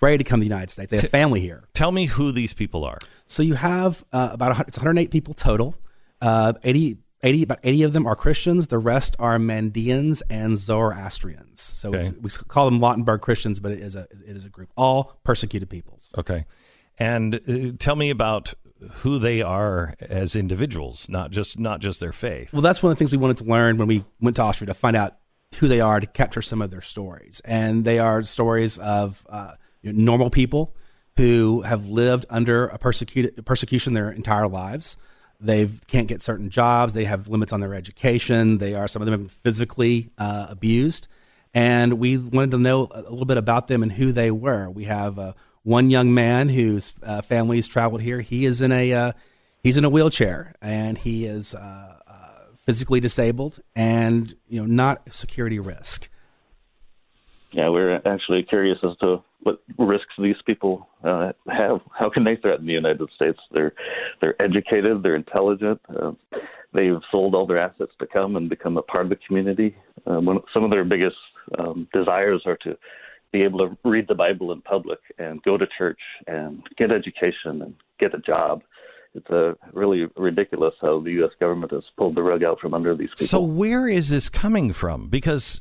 ready to come to the United States. They have family here. Tell me who these people are. So you have it's 108 people total. 80 of them are Christians. The rest are Mandeans and Zoroastrians. So we call them Lautenberg Christians, but it is a group. All persecuted peoples. Okay. And tell me about who they are as individuals, not just their faith. Well, that's one of the things we wanted to learn when we went to Austria, to find out who they are, to capture some of their stories. And they are stories of normal people who have lived under a persecution their entire lives. They can't get certain jobs. They have limits on their education. Some of them have been physically abused. And we wanted to know a little bit about them and who they were. We have one young man whose family's traveled here. He is he's in a wheelchair, and he is physically disabled and not a security risk. Yeah, we're actually curious as to what risks these people have. How can they threaten the United States? They're educated, they're intelligent, they've sold all their assets to come and become a part of the community. Some of their biggest desires are to be able to read the Bible in public and go to church and get education and get a job. It's really ridiculous how the U.S. government has pulled the rug out from under these people. So where is this coming from? Because,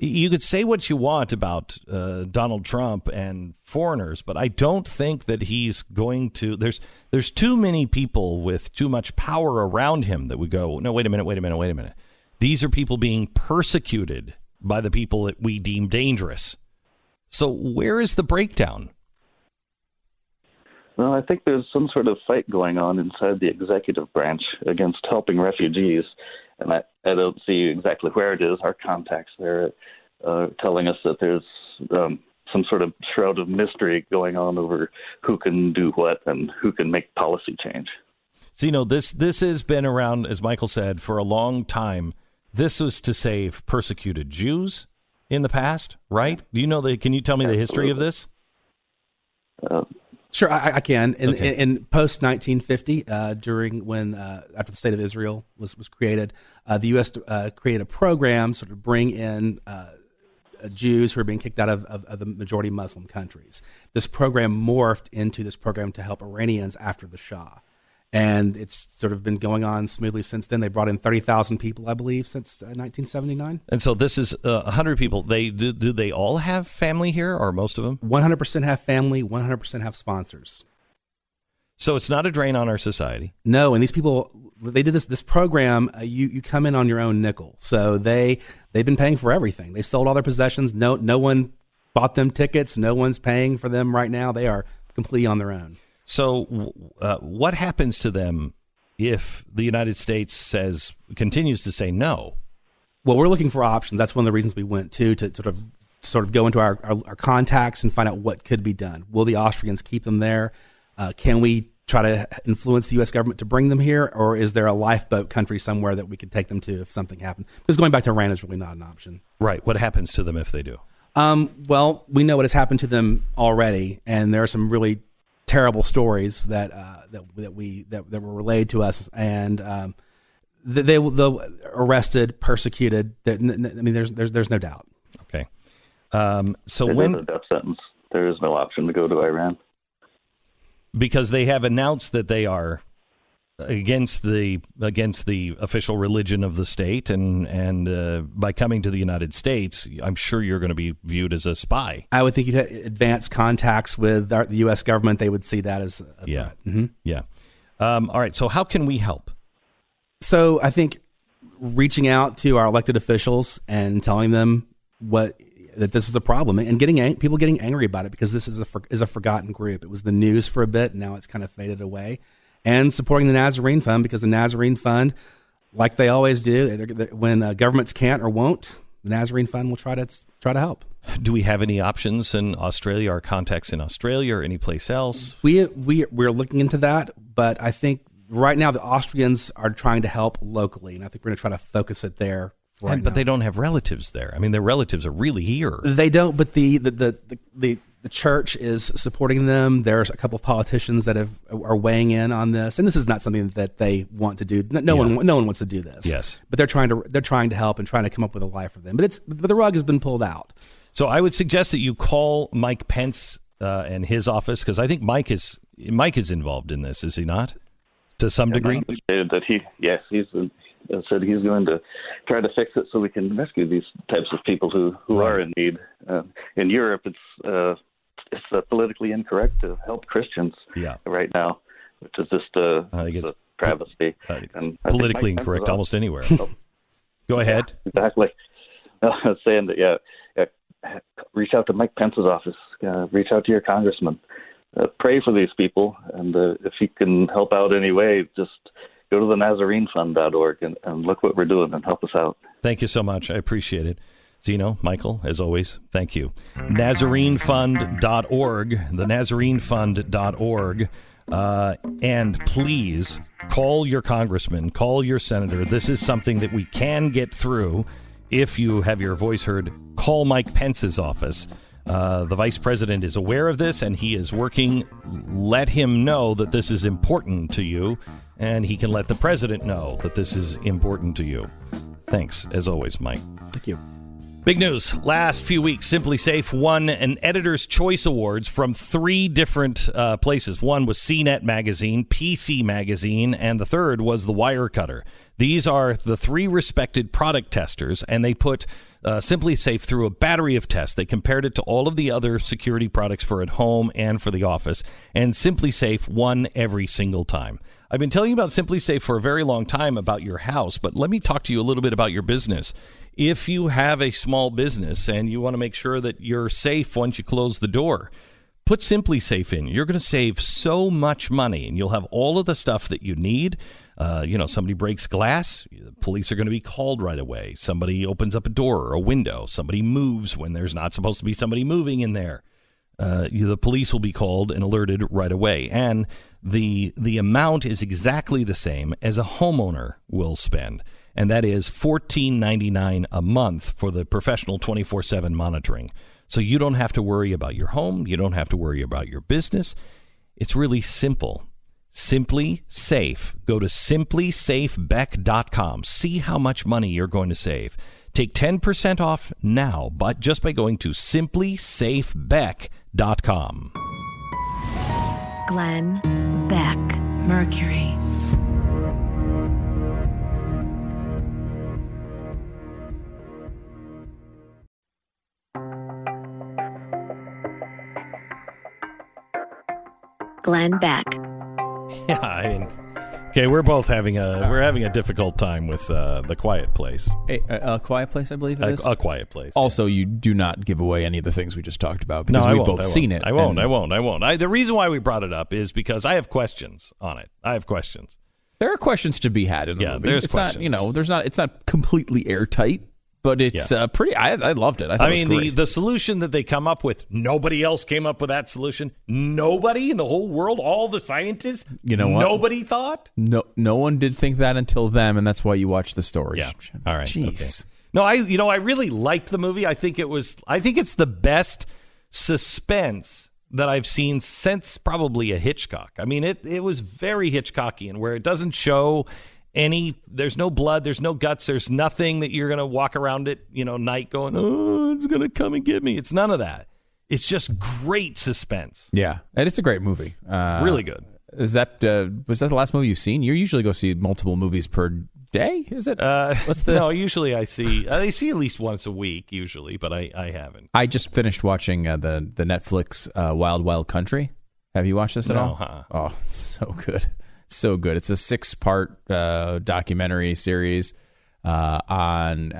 you could say what you want about Donald Trump and foreigners, but I don't think that he's going to. There's too many people with too much power around him that would go, no, wait a minute. These are people being persecuted by the people that we deem dangerous. So where is the breakdown? Well, I think there's some sort of fight going on inside the executive branch against helping refugees. And I don't see exactly where it is. Our contacts there are telling us that there's some sort of shroud of mystery going on over who can do what and who can make policy change. So, this has been around, as Michael said, for a long time. This was to save persecuted Jews in the past, right? Can you tell me the history of this? Sure, I can. In post 1950, during when after the state of Israel was created, the U.S. Created a program sort of bring in Jews who are being kicked out of the majority Muslim countries. This program morphed into this program to help Iranians after the Shah, and it's sort of been going on smoothly since then. They brought in 30,000 people, I believe, since 1979. And so this is 100 people. They do they all have family here, or most of them? 100% have family, 100% have sponsors. So it's not a drain on our society. No, and these people, they did this program. You come in on your own nickel. So they've been paying for everything. They sold all their possessions. No one bought them tickets. No one's paying for them right now. They are completely on their own. So what happens to them if the United States continues to say no? Well, we're looking for options. That's one of the reasons we went to sort of go into our contacts and find out what could be done. Will the Austrians keep them there? Can we try to influence the U.S. government to bring them here? Or is there a lifeboat country somewhere that we could take them to if something happened? Because going back to Iran is really not an option. Right. What happens to them if they do? Well, we know what has happened to them already, and there are some really terrible stories that that were relayed to us, and they were arrested, persecuted. I mean, there's no doubt. Okay. So there when is a death sentence, there is no option to go to Iran because they have announced that they are against the official religion of the state, and by coming to the United States, I'm sure you're going to be viewed as a spy. I would think you'd have advanced contacts with the U.S. government. They would see that as a threat. Mm-hmm. Yeah. All right. So how can we help? So I think reaching out to our elected officials and telling them that this is a problem, and people getting angry about it, because this is a forgotten group. It was the news for a bit, and now it's kind of faded away. And supporting the Nazarene Fund, because the Nazarene Fund, like they always do, when governments can't or won't, the Nazarene Fund will try to help. Do we have any options in Australia, our contacts in Australia, or any place else? We're looking into that, but I think right now the Austrians are trying to help locally, and I think we're going to try to focus it there. But they don't have relatives there. I mean, their relatives are really here. They don't, but the church is supporting them. There's a couple of politicians that are weighing in on this, and this is not something that they want to do. No one wants to do this. Yes, but they're trying to help and trying to come up with a life for them. But the rug has been pulled out. So I would suggest that you call Mike Pence and his office, because I think Mike is involved in this. Is he not? To some degree, that he said he's going to try to fix it so we can rescue these types of people who are in need. In Europe, it's politically incorrect to help Christians right now, which is just a travesty. And politically incorrect almost anywhere. Go ahead. Exactly. No, I was saying that, reach out to Mike Pence's office. Reach out to your congressman. Pray for these people. And if you can help out any way, just go to the NazareneFund.org and look what we're doing and help us out. Thank you so much. I appreciate it. Zeno, Michael, as always, thank you. NazareneFund.org, the NazareneFund.org. And please call your congressman, call your senator. This is something that we can get through if you have your voice heard. Call Mike Pence's office. The vice president is aware of this, and he is working. Let him know that this is important to you, and he can let the president know that this is important to you. Thanks, as always, Mike. Thank you. Big news. Last few weeks, SimpliSafe won an Editor's Choice Awards from three different places. One was CNET Magazine, PC Magazine, and the third was The Wire Cutter. These are the three respected product testers, and they put SimpliSafe through a battery of tests. They compared it to all of the other security products for at home and for the office, and SimpliSafe won every single time. I've been telling you about SimpliSafe for a very long time about your house, but let me talk to you a little bit about your business. If you have a small business and you want to make sure that you're safe once you close the door, put SimpliSafe in. You're going to save so much money, and you'll have all of the stuff that you need. Somebody breaks glass, the police are going to be called right away. Somebody opens up a door or a window. Somebody moves when there's not supposed to be somebody moving in there. The police will be called and alerted right away, and the amount is exactly the same as a homeowner will spend, and that is $14.99 a month for the professional 24/7 monitoring. So you don't have to worry about your home. You don't have to worry about your business. It's really simple. SimpliSafe. Go to simplysafebeck.com. See how much money you're going to save. Take 10% off now, but just by going to simplysafebeck.com. Glenn Beck, Mercury. Glenn Beck. Yeah, I mean, okay, we're both having a difficult time with The Quiet Place. A Quiet Place, I believe it is. A Quiet Place. Also, you do not give away any of the things we just talked about, because we've both seen it. I won't. The reason why we brought it up is because I have questions on it. I have questions. There are questions to be had in the movie. There's questions. It's not completely airtight, but it's pretty. I loved it. I thought it was great. The solution that they come up with, nobody else came up with that solution. Nobody in the whole world, all the scientists. You know what? Nobody thought. No one did think that until them, and that's why you watch the stories. Yeah. All right. Jeez. Okay. No, I really liked the movie. I think it's the best suspense that I've seen since probably a Hitchcock. I mean, it was very Hitchcockian, where it doesn't show any, there's no blood, there's no guts, there's nothing that you're going to walk around it, night going, oh, it's going to come and get me. It's none of that. It's just great suspense. Yeah, and it's a great movie. Really good. Was that the last movie you've seen? You usually go see multiple movies per day, is it? No, usually I see at least once a week, usually, but I haven't. I just finished watching the Netflix Wild Wild Country. Have you watched this at all? Huh? Oh, it's so good. So good. It's a 6-part documentary series on,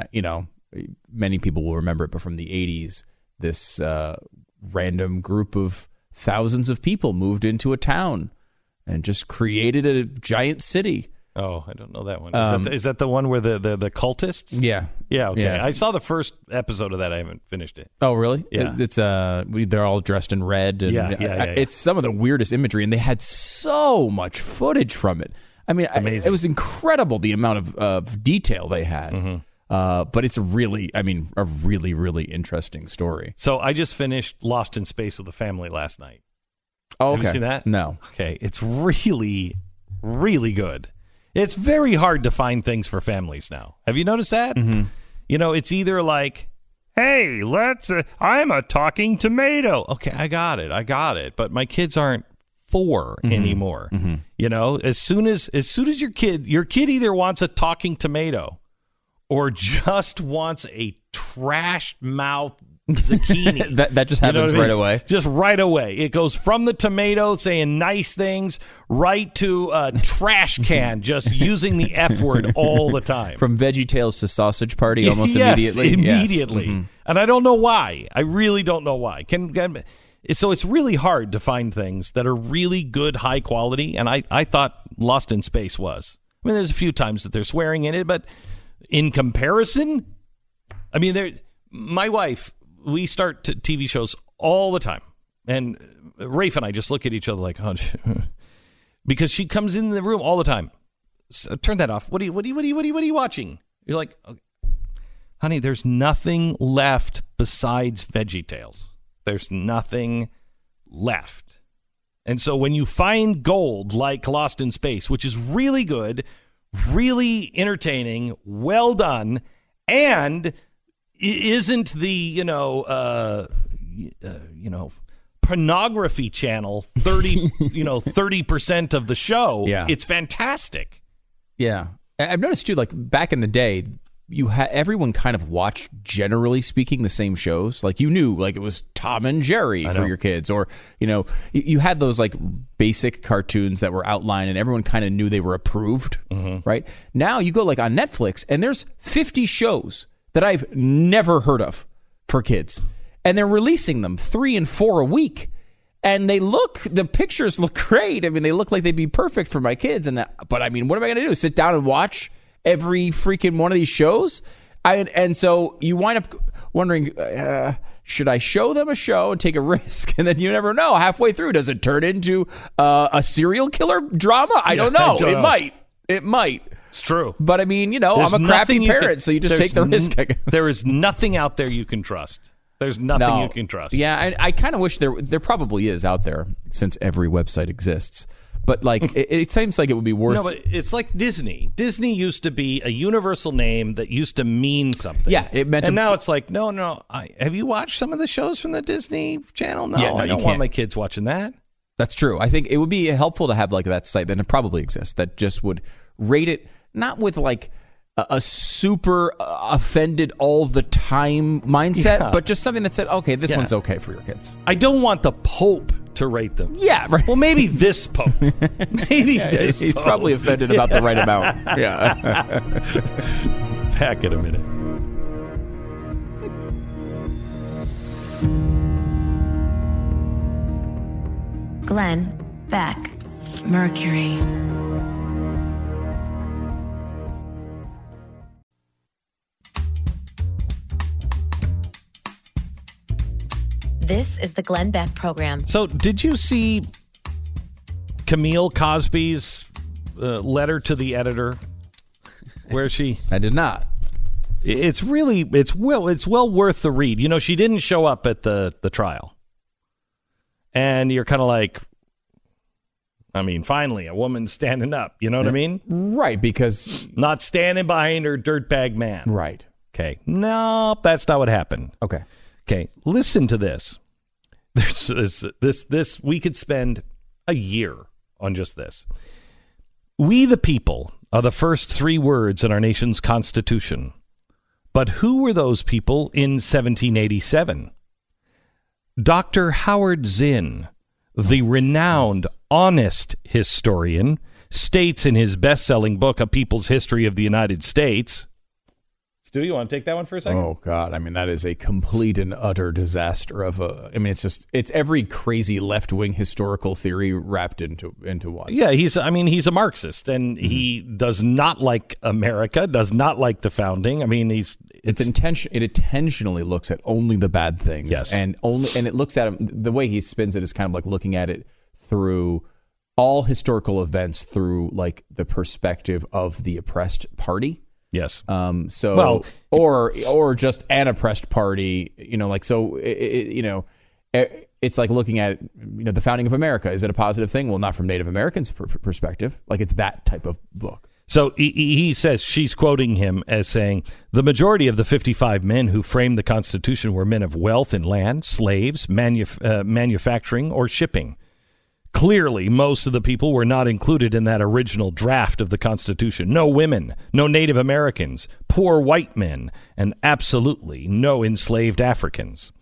many people will remember it, but from the 80s, this random group of thousands of people moved into a town and just created a giant city. Oh, I don't know that one. Is that the one where the cultists? Yeah. Yeah, okay. Yeah. I saw the first episode of that. I haven't finished it. Oh, really? Yeah. It's they're all dressed in red. And yeah. It's some of the weirdest imagery, and they had so much footage from it. I mean, it was incredible, the amount of detail they had. Mm-hmm. But it's a really, really interesting story. So I just finished Lost in Space with the family last night. Oh, okay. Have you seen that? No. Okay. It's really, really good. It's very hard to find things for families now. Have you noticed that? Mm-hmm. It's either like, hey, I'm a talking tomato. Okay, I got it. But my kids aren't 4 mm-hmm. anymore. Mm-hmm. As soon as your kid either wants a talking tomato or just wants a trash mouth zucchini. that just happens right away. Just right away. It goes from the tomato saying nice things right to a trash can just using the F word all the time. From Veggie Tales to Sausage Party almost immediately. Yes, immediately. Mm-hmm. And I don't know why. I really don't know why. So it's really hard to find things that are really good, high quality. And I thought Lost in Space was. I mean, there's a few times that they're swearing in it, but in comparison, I mean, my wife, we start TV shows all the time. And Rafe and I just look at each other like, oh, because she comes in the room all the time. So, turn that off. What are you watching? You're like, okay, honey, there's nothing left besides Veggie Tales. There's nothing left. And so when you find gold like Lost in Space, which is really good, really entertaining, well done, and isn't the pornography channel 30% of the show. Yeah. It's fantastic. Yeah, I've noticed too. Like back in the day, everyone kind of watched, generally speaking, the same shows. Like you knew, like it was Tom and Jerry for your kids, or you had those like basic cartoons that were outlined, and everyone kind of knew they were approved. Mm-hmm. Right now, you go like on Netflix, and there's 50 shows that I've never heard of for kids, and they're releasing them 3 and 4 a week, and the pictures look great. I mean, they look like they'd be perfect for my kids, but I mean, what am I going to do? Sit down and watch every freaking one of these shows? And so you wind up wondering, should I show them a show and take a risk? And then you never know. Halfway through, does it turn into a serial killer drama? I don't know. It might. It's true. But I mean, there's I'm a crappy parent, so you just take the risk. There is nothing out there you can trust. There's nothing you can trust. Yeah, I kind of wish there probably is out there, since every website exists. But like, it seems like it would be worth. No, but it's like Disney. Disney used to be a universal name that used to mean something. Yeah, it meant. And now it's like, no. Have you watched some of the shows from the Disney Channel? No, yeah, no I don't want my kids watching that. That's true. I think it would be helpful to have like that site, and it probably exists, that just would rate it not with like a super offended all the time mindset, but just something that said, okay, this one's okay for your kids. I don't want the Pope to rate them. Yeah, right. Well, maybe this Pope. He's probably offended about the right amount. Yeah. Back in a minute. Glenn Beck, Mercury. This is the Glenn Beck program. So, did you see Camille Cosby's letter to the editor? Where is she? I did not. It's really, it's well worth the read. You know, she didn't show up at the trial. And you're kind of like, I mean, finally, a woman standing up. You know what I mean? Right, because... Not standing behind her dirtbag man. Right. Okay. Nope, that's not what happened. Okay. Okay, listen to this. This we could spend a year on just this. We the people are the first three words in our nation's Constitution. But who were those people in 1787? Dr. Howard Zinn, the renowned honest historian, states in his best-selling book, A People's History of the United States. Stu, you want to take that one for a second? Oh, God. I mean, that is a complete and utter disaster of a... I mean, it's every crazy left-wing historical theory wrapped into one. Yeah, he's a Marxist, and he does not like America, does not like the founding. I mean, It intentionally looks at only the bad things. Yes. And it looks at them... The way he spins it is kind of like looking at it through... all historical events through, like, the perspective of the oppressed party. Yes. Or just an oppressed party, you know, like, so, it's like looking at, you know, the founding of America. Is it a positive thing? Well, not from Native Americans' perspective. Like, it's that type of book. So he says, she's quoting him as saying, the majority of the 55 men who framed the Constitution were men of wealth and land, slaves, manufacturing, or shipping. Clearly, most of the people were not included in that original draft of the Constitution. No women, no Native Americans, poor white men, and absolutely no enslaved Africans.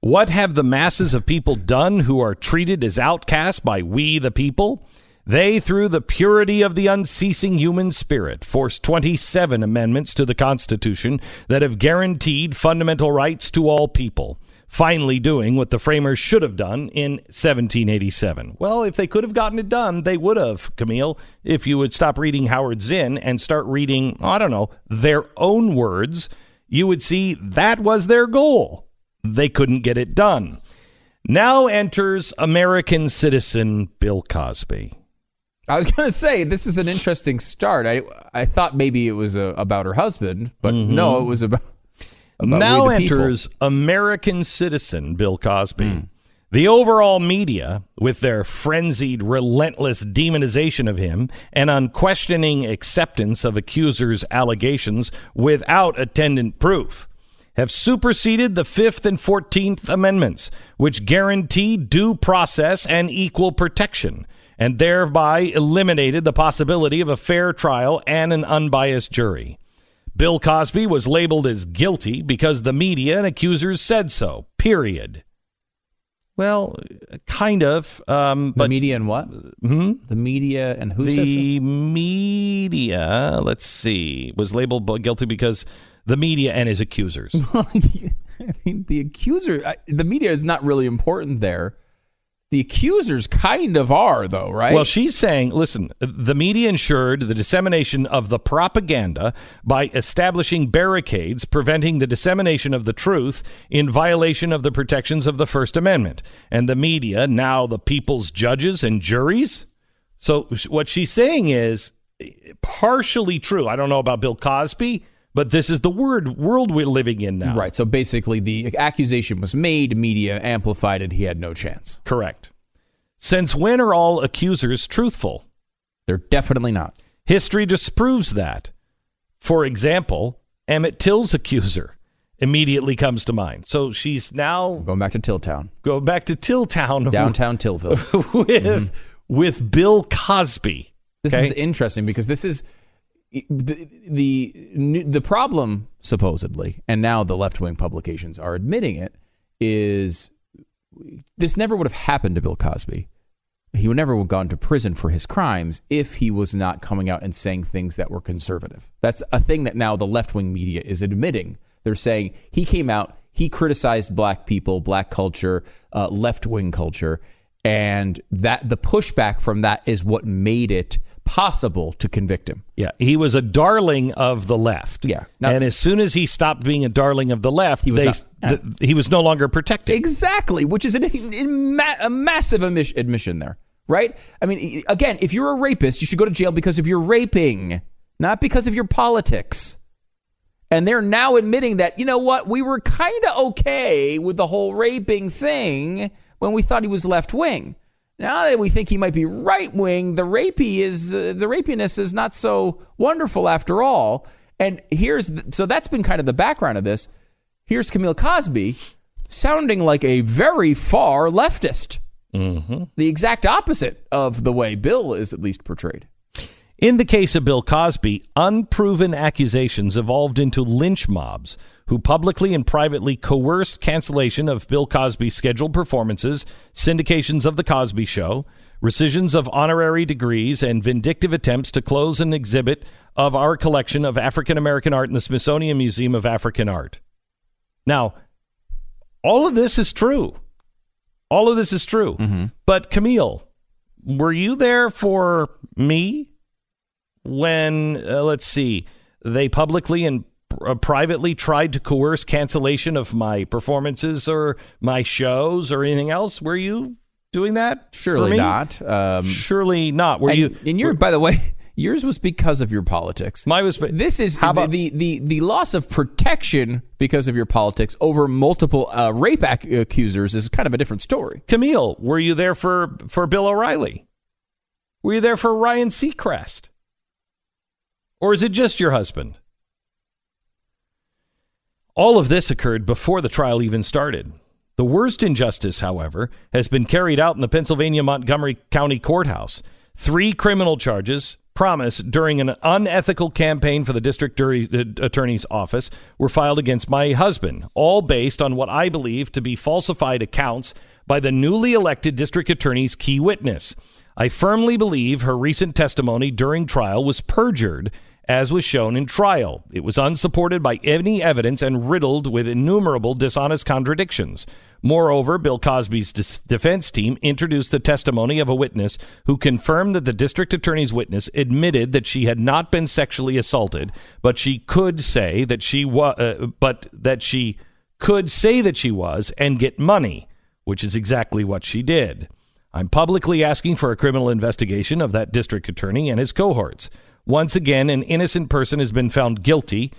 What have the masses of people done who are treated as outcasts by we the people? They, through the purity of the unceasing human spirit, forced 27 amendments to the Constitution that have guaranteed fundamental rights to all people. Finally doing what the framers should have done in 1787. Well, if they could have gotten it done, they would have, Camille, if you would stop reading Howard Zinn and start reading, I don't know, their own words, you would see that was their goal. They couldn't get it done. Now enters American citizen Bill Cosby. I was going to say, this is an interesting start. I thought maybe it was about her husband, but no, it was about... Now enters American citizen Bill Cosby. The overall media, with their frenzied, relentless demonization of him and unquestioning acceptance of accusers' allegations without attendant proof, have superseded the 5th and 14th Amendments, which guarantee due process and equal protection, and thereby eliminated the possibility of a fair trial and an unbiased jury. Bill Cosby was labeled as guilty because the media and accusers said so, period. Well, kind of. But the media and what? The media and who said so? The media, let's see, was labeled guilty because the media and his accusers. I mean, the media is not really important there. The accusers kind of are, though, right? Well, she's saying, listen, the media ensured the dissemination of the propaganda by establishing barricades, preventing the dissemination of the truth in violation of the protections of the First Amendment. And the media, now the people's judges and juries. So what she's saying is partially true. I don't know about Bill Cosby, but this is the world we're living in now. Right. So basically the accusation was made, media amplified it, he had no chance. Correct. Since when are all accusers truthful? They're definitely not. History disproves that. For example, Emmett Till's accuser immediately comes to mind. So she's now... going back to Tilltown. Go back to Tilltown. Downtown Tillville. With Bill Cosby. This is interesting because this is... The problem, supposedly, and now the left-wing publications are admitting it, is this never would have happened to Bill Cosby. He would never have gone to prison for his crimes if he was not coming out and saying things that were conservative. That's a thing that now the left-wing media is admitting. They're saying he came out, he criticized black people, black culture, left-wing culture, and that the pushback from that is what made it possible to convict him. Yeah, he was a darling of the left. Yeah. Now, and as soon as he stopped being a darling of the left, he was no longer protected. Exactly, which is a massive admission there, right? I mean, again, if you're a rapist, you should go to jail because of your raping, not because of your politics. And they're now admitting that, you know what, we were kind of okay with the whole raping thing when we thought he was left-wing. Now that we think he might be right-wing, the rapiness is not so wonderful after all. And here's, so that's been kind of the background of this. Here's Camille Cosby sounding like a very far leftist. Mm-hmm. The exact opposite of the way Bill is at least portrayed. In the case of Bill Cosby, unproven accusations evolved into lynch mobs who publicly and privately coerced cancellation of Bill Cosby's scheduled performances, syndications of The Cosby Show, rescissions of honorary degrees, and vindictive attempts to close an exhibit of our collection of African-American art in the Smithsonian Museum of African Art. Now, all of this is true. All of this is true. Mm-hmm. But Camille, were you there for me when, let's see, they publicly and privately tried to coerce cancellation of my performances or my shows or anything else? Were you doing that? Surely not. Surely not. Were you? And you're, by the way, yours was because of your politics. Mine was. This is how about the loss of protection because of your politics over multiple rape accusers is kind of a different story. Camille, were you there for Bill O'Reilly? Were you there for Ryan Seacrest? Or is it just your husband? All of this occurred before the trial even started. The worst injustice, however, has been carried out in the Pennsylvania Montgomery County Courthouse. 3 criminal charges promised during an unethical campaign for the district attorney's office were filed against my husband, all based on what I believe to be falsified accounts by the newly elected district attorney's key witness. I firmly believe her recent testimony during trial was perjured, as was shown in trial. It was unsupported by any evidence and riddled with innumerable dishonest contradictions. Moreover, Bill Cosby's defense team introduced the testimony of a witness who confirmed that the district attorney's witness admitted that she had not been sexually assaulted, but she could say that she was and get money, which is exactly what she did. I'm publicly asking for a criminal investigation of that district attorney and his cohorts. Once again, an innocent person has been found guilty,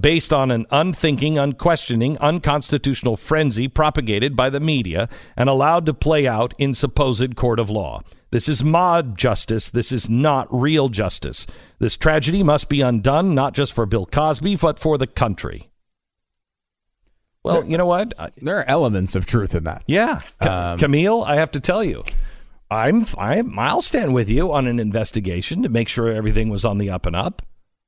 based on an unthinking, unquestioning, unconstitutional frenzy propagated by the media and allowed to play out in supposed court of law. This is mob justice. This is not real justice. This tragedy must be undone, not just for Bill Cosby, but for the country. Well, you know what? There are elements of truth in that. Yeah. Camille, I have to tell you, I'll stand with you on an investigation to make sure everything was on the up and up.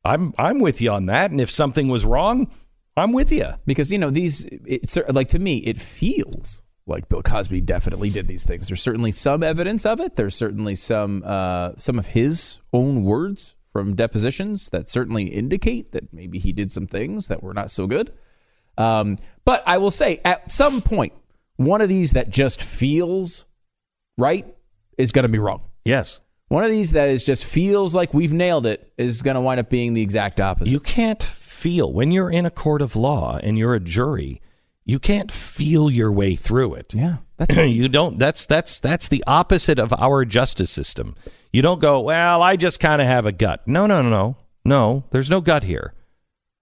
I'm with you on that, and if something was wrong, I'm with you. Because, you know, to me, it feels like Bill Cosby definitely did these things. There's certainly some evidence of it. There's certainly some of his own words from depositions that certainly indicate that maybe he did some things that were not so good. But I will say, at some point, one of these that just feels right is going to be wrong. Yes. One of these that is just feels like we've nailed it is going to wind up being the exact opposite. You can't feel. When you're in a court of law and you're a jury, you can't feel your way through it. Yeah. That's you don't. That's the opposite of our justice system. You don't go, well, I just kind of have a gut. No, there's no gut here.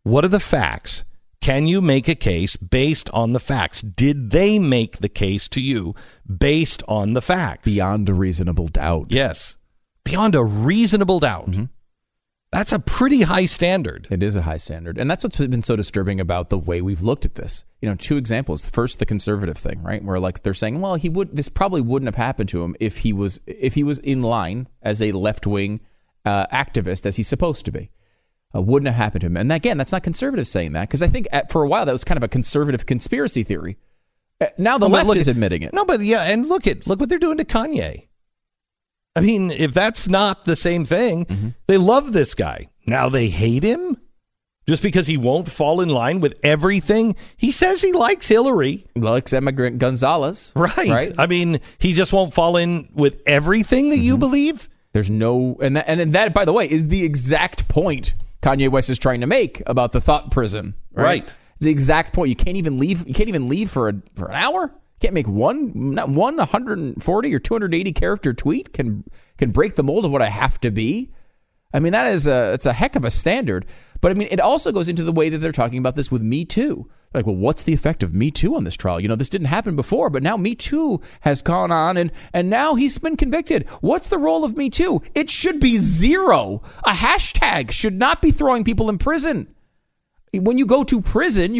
What are the facts? Can you make a case based on the facts? Did they make the case to you based on the facts? Beyond a reasonable doubt. Yes. Beyond a reasonable doubt. Mm-hmm. That's a pretty high standard. It is a high standard. And that's what's been so disturbing about the way we've looked at this. You know, 2 examples. First, the conservative thing, right? Where like they're saying, well, this probably wouldn't have happened to him if he was in line as a left-wing activist as he's supposed to be. Wouldn't have happened to him. And again, that's not conservative saying that, because I think for a while that was kind of a conservative conspiracy theory. Now the left is admitting it. No, but yeah, and look what they're doing to Kanye. I mean, if that's not the same thing, mm-hmm. They love this guy. Now they hate him just because he won't fall in line with everything. He says he likes Hillary. Likes immigrant Gonzalez. Right. I mean, he just won't fall in with everything that mm-hmm. you believe. There's no... And that, by the way, is the exact point Kanye West is trying to make about the thought prison, right? It's the exact point. You can't even leave. You can't even leave for an hour. You can't make not one 140 or 280 character tweet can break the mold of what I have to be. I mean, that is it's a heck of a standard. But I mean, it also goes into the way that they're talking about this with Me Too. Like, well, what's the effect of Me Too on this trial? You know, this didn't happen before, but now Me Too has gone on, and now he's been convicted. What's the role of Me Too? It should be zero. A hashtag should not be throwing people in prison. When you go to prison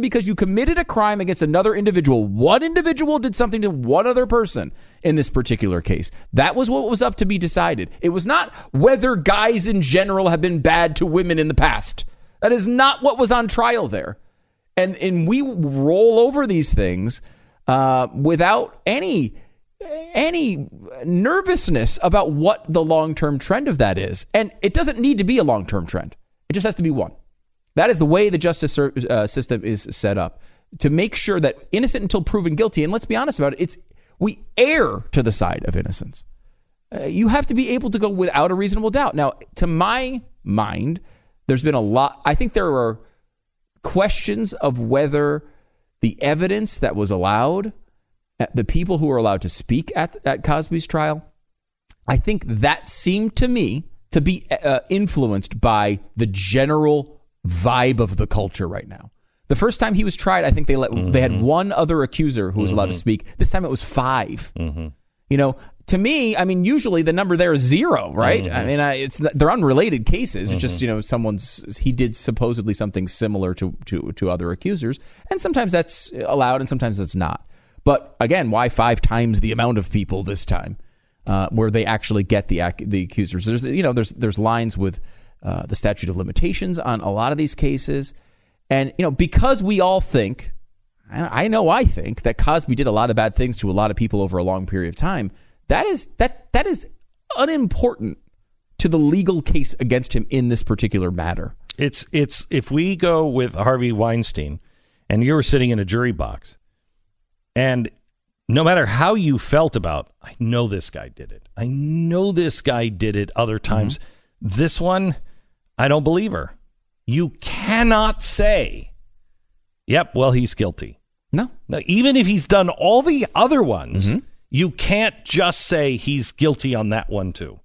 because you committed a crime against another individual. One individual did something to one other person in this particular case. That was what was up to be decided. It was not whether guys in general have been bad to women in the past. That is not what was on trial there. And we roll over these things without any nervousness about what the long-term trend of that is. And it doesn't need to be a long-term trend. It just has to be one. That is the way the justice system is set up, to make sure that innocent until proven guilty. And let's be honest about it. We err to the side of innocence. You have to be able to go without a reasonable doubt. Now, to my mind, there's been a lot. I think there are questions of whether the evidence that was allowed, the people who were allowed to speak at Cosby's trial, I think that seemed to me to be influenced by the general vibe of the culture right now. The first time he was tried, I think they had one other accuser who was allowed to speak. This time it was five. You know, to me, I mean, usually the number there is zero, right? I mean, they're unrelated cases. It's just, you know, he did supposedly something similar to other accusers, and sometimes that's allowed and sometimes it's not. But again, why five times the amount of people this time, where they actually get the accusers? There's lines with the statute of limitations on a lot of these cases. And, you know, because we all think, I think that Cosby did a lot of bad things to a lot of people over a long period of time. That is unimportant to the legal case against him in this particular matter. It's if we go with Harvey Weinstein and you were sitting in a jury box and no matter how you felt about, I know this guy did it. I know this guy did it other times. This one, I don't believe her. You cannot say, yep, well, he's guilty. No, even if he's done all the other ones, you can't just say he's guilty on that one, too.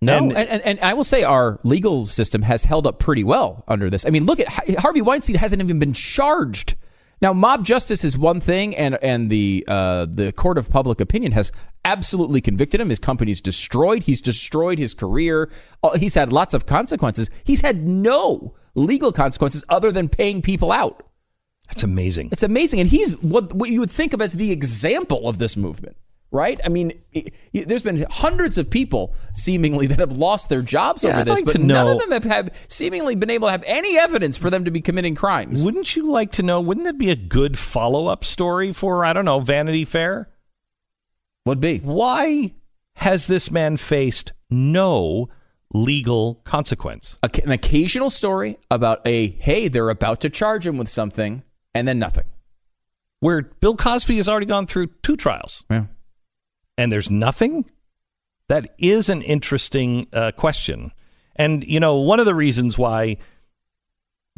No, and I will say our legal system has held up pretty well under this. I mean, look at Harvey Weinstein hasn't even been charged. Now, mob justice is one thing, and the court of public opinion has absolutely convicted him. His company's destroyed. He's destroyed his career. He's had lots of consequences. He's had no legal consequences other than paying people out. That's amazing. It's amazing. And he's what you would think of as the example of this movement, right? I mean, there's been hundreds of people seemingly that have lost their jobs over this, but none of them have seemingly been able to have any evidence for them to be committing crimes. Wouldn't you like to know? Wouldn't that be a good follow-up story for, I don't know, Vanity Fair? Would be. Why has this man faced no legal consequence? An occasional story about they're about to charge him with something, and then nothing. Where Bill Cosby has already gone through two trials. Yeah. And there's nothing? That is an interesting question. And, you know, one of the reasons why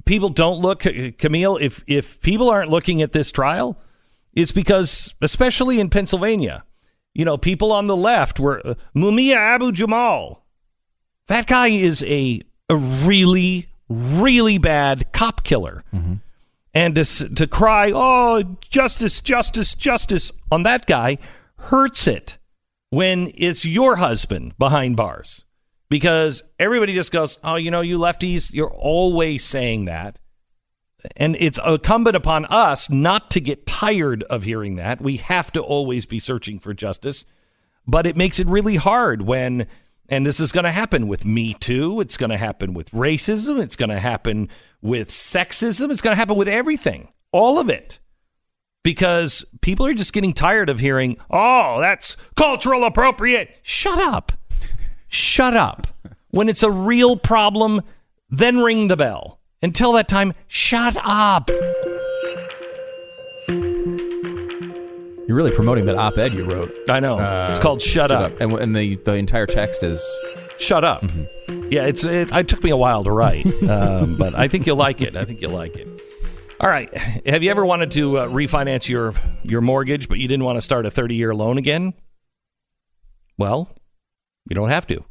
people don't look, Camille, if people aren't looking at this trial, it's because, especially in Pennsylvania, you know, people on the left were Mumia Abu-Jamal. That guy is a really, really bad cop killer. And to cry, oh, justice, justice, justice on that guy hurts it when it's your husband behind bars, because everybody just goes, oh, you know, you lefties, you're always saying that. And it's incumbent upon us not to get tired of hearing that. We have to always be searching for justice, but it makes it really hard when, and this is going to happen with Me Too. It's going to happen with racism. It's going to happen with sexism. It's going to happen with everything, all of it. Because people are just getting tired of hearing, oh, that's cultural appropriate. Shut up. Shut up. When it's a real problem, then ring the bell. Until that time, shut up. You're really promoting that op-ed you wrote. I know. It's called Shut Up. And the entire text is... Shut up. Yeah, it took me a while to write, but I think you'll like it. All right. Have you ever wanted to refinance your mortgage, but you didn't want to start a 30-year loan again? Well, you don't have to.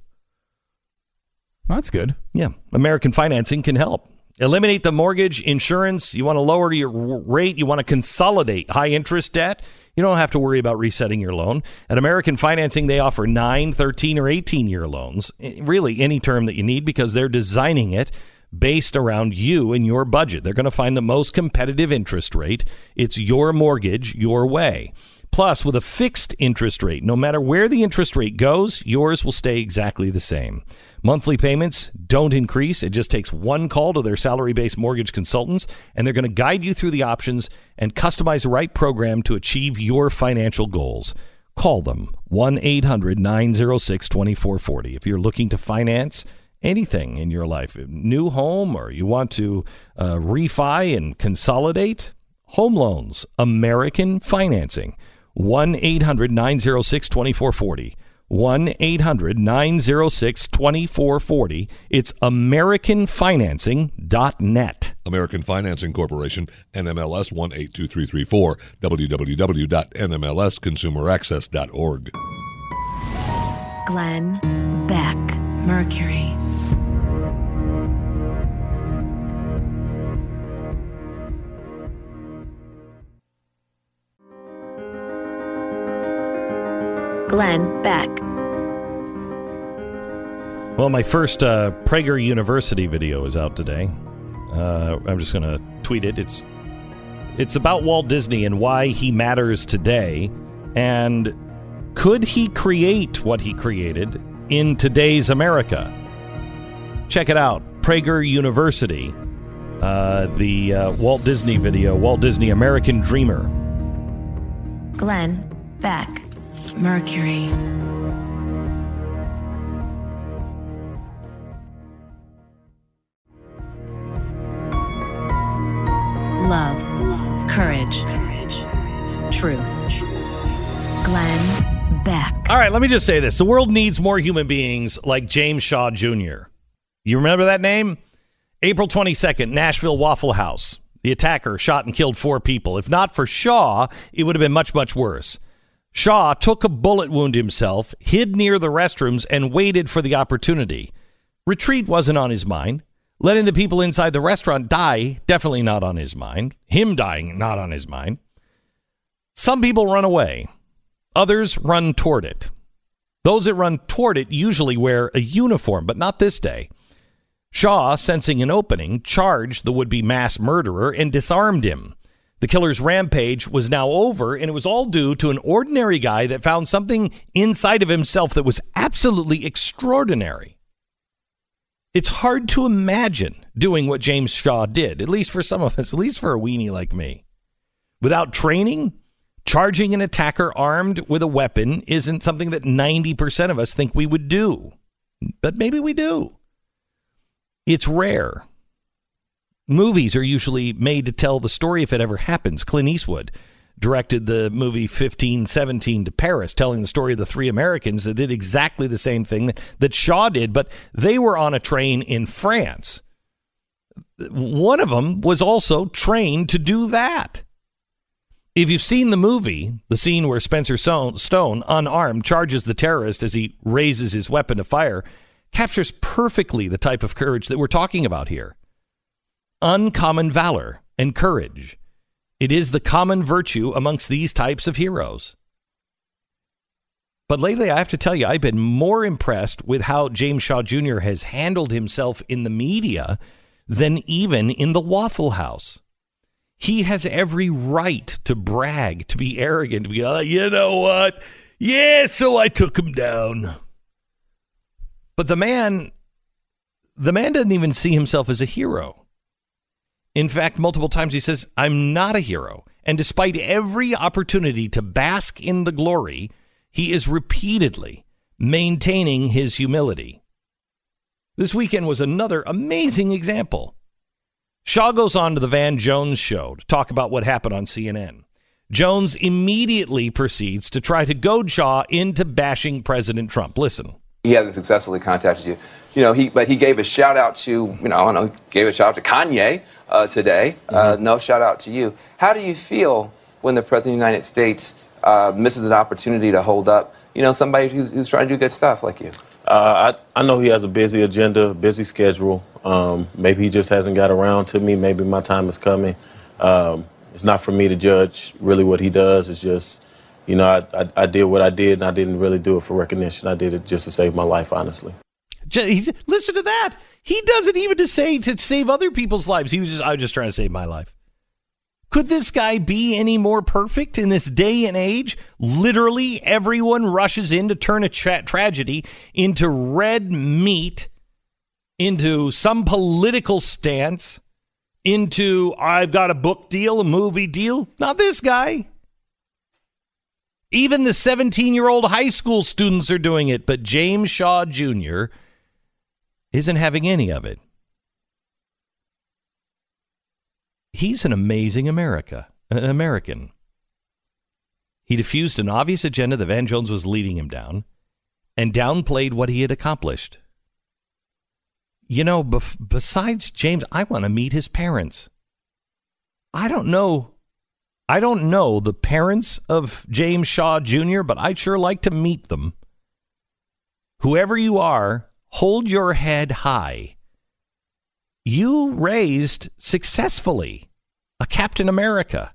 That's good. Yeah. American Financing can help. Eliminate the mortgage, insurance. You want to lower your rate. You want to consolidate high interest debt. You don't have to worry about resetting your loan. At American Financing, they offer 9, 13, or 18-year loans. Really, any term that you need, because they're designing it based around you and your budget. They're going to find the most competitive interest rate. It's your mortgage, your way. Plus, with a fixed interest rate, no matter where the interest rate goes, yours will stay exactly the same. Monthly payments don't increase. It just takes one call to their salary-based mortgage consultants, and they're going to guide you through the options and customize the right program to achieve your financial goals. Call them, 1-800-906-2440. If you're looking to finance anything in your life, new home, or you want to refi and consolidate, home loans, American Financing. 1-800-906-2440. 1-800-906-2440. It's AmericanFinancing.net. American Financing Corporation, NMLS 182334, www.nmlsconsumeraccess.org. Glenn Beck, Mercury. Glenn Beck. Well, my first Prager University video is out today. I'm just going to tweet it. It's about Walt Disney and why he matters today. And could he create what he created in today's America? Check it out. Prager University. The Walt Disney video. Walt Disney, American Dreamer. Glenn Beck. Mercury. Love, courage, truth. Glenn Beck. All right, let me just say this. The world needs more human beings like James Shaw Jr. You remember that name? April 22nd, Nashville Waffle House. The attacker shot and killed 4 people. If not for Shaw, it would have been much, much worse. Shaw took a bullet wound himself, hid near the restrooms, and waited for the opportunity. Retreat wasn't on his mind. Letting the people inside the restaurant die, definitely not on his mind. Him dying, not on his mind. Some people run away. Others run toward it. Those that run toward it usually wear a uniform, but not this day. Shaw, sensing an opening, charged the would-be mass murderer and disarmed him. The killer's rampage was now over, and it was all due to an ordinary guy that found something inside of himself that was absolutely extraordinary. It's hard to imagine doing what James Shaw did, at least for some of us, at least for a weenie like me. Without training, charging an attacker armed with a weapon isn't something that 90% of us think we would do. But maybe we do. It's rare. Movies are usually made to tell the story if it ever happens. Clint Eastwood directed the movie 1517 to Paris, telling the story of the 3 Americans that did exactly the same thing that Shaw did, but they were on a train in France. One of them was also trained to do that. If you've seen the movie, the scene where Spencer Stone, unarmed, charges the terrorist as he raises his weapon to fire, captures perfectly the type of courage that we're talking about here. Uncommon valor and courage. It is the common virtue amongst these types of heroes. But lately, I have to tell you, I've been more impressed with how James Shaw Jr. has handled himself in the media than even in the Waffle House. He has every right to brag, to be arrogant, to be, you know what? Yeah, so I took him down. But the man doesn't even see himself as a hero. In fact, multiple times he says, I'm not a hero. And despite every opportunity to bask in the glory, he is repeatedly maintaining his humility. This weekend was another amazing example. Shaw goes on to the Van Jones show to talk about what happened on CNN. Jones immediately proceeds to try to goad Shaw into bashing President Trump. Listen. He hasn't successfully contacted you. You know, he gave a shout out to, gave a shout out to Kanye today. Mm-hmm. No shout out to you. How do you feel when the President of the United States misses an opportunity to hold up, somebody who's trying to do good stuff like you? I know he has a busy agenda, busy schedule. Maybe he just hasn't got around to me. Maybe my time is coming. It's not for me to judge really what he does. It's just, you know, I did what I did, and I didn't really do it for recognition. I did it just to save my life, honestly. Listen to that. He doesn't even say to save other people's lives. He was just, I was just trying to save my life. Could this guy be any more perfect in this day and age? Literally everyone rushes in to turn a tragedy into red meat, into some political stance, into I've got a book deal, a movie deal. Not this guy. Even the 17-year-old high school students are doing it, but James Shaw Jr. isn't having any of it. He's an amazing American. He diffused an obvious agenda that Van Jones was leading him down and downplayed what he had accomplished. You know, besides James, I want to meet his parents. I don't know the parents of James Shaw Jr., but I'd sure like to meet them. Whoever you are, hold your head high. You raised successfully a Captain America.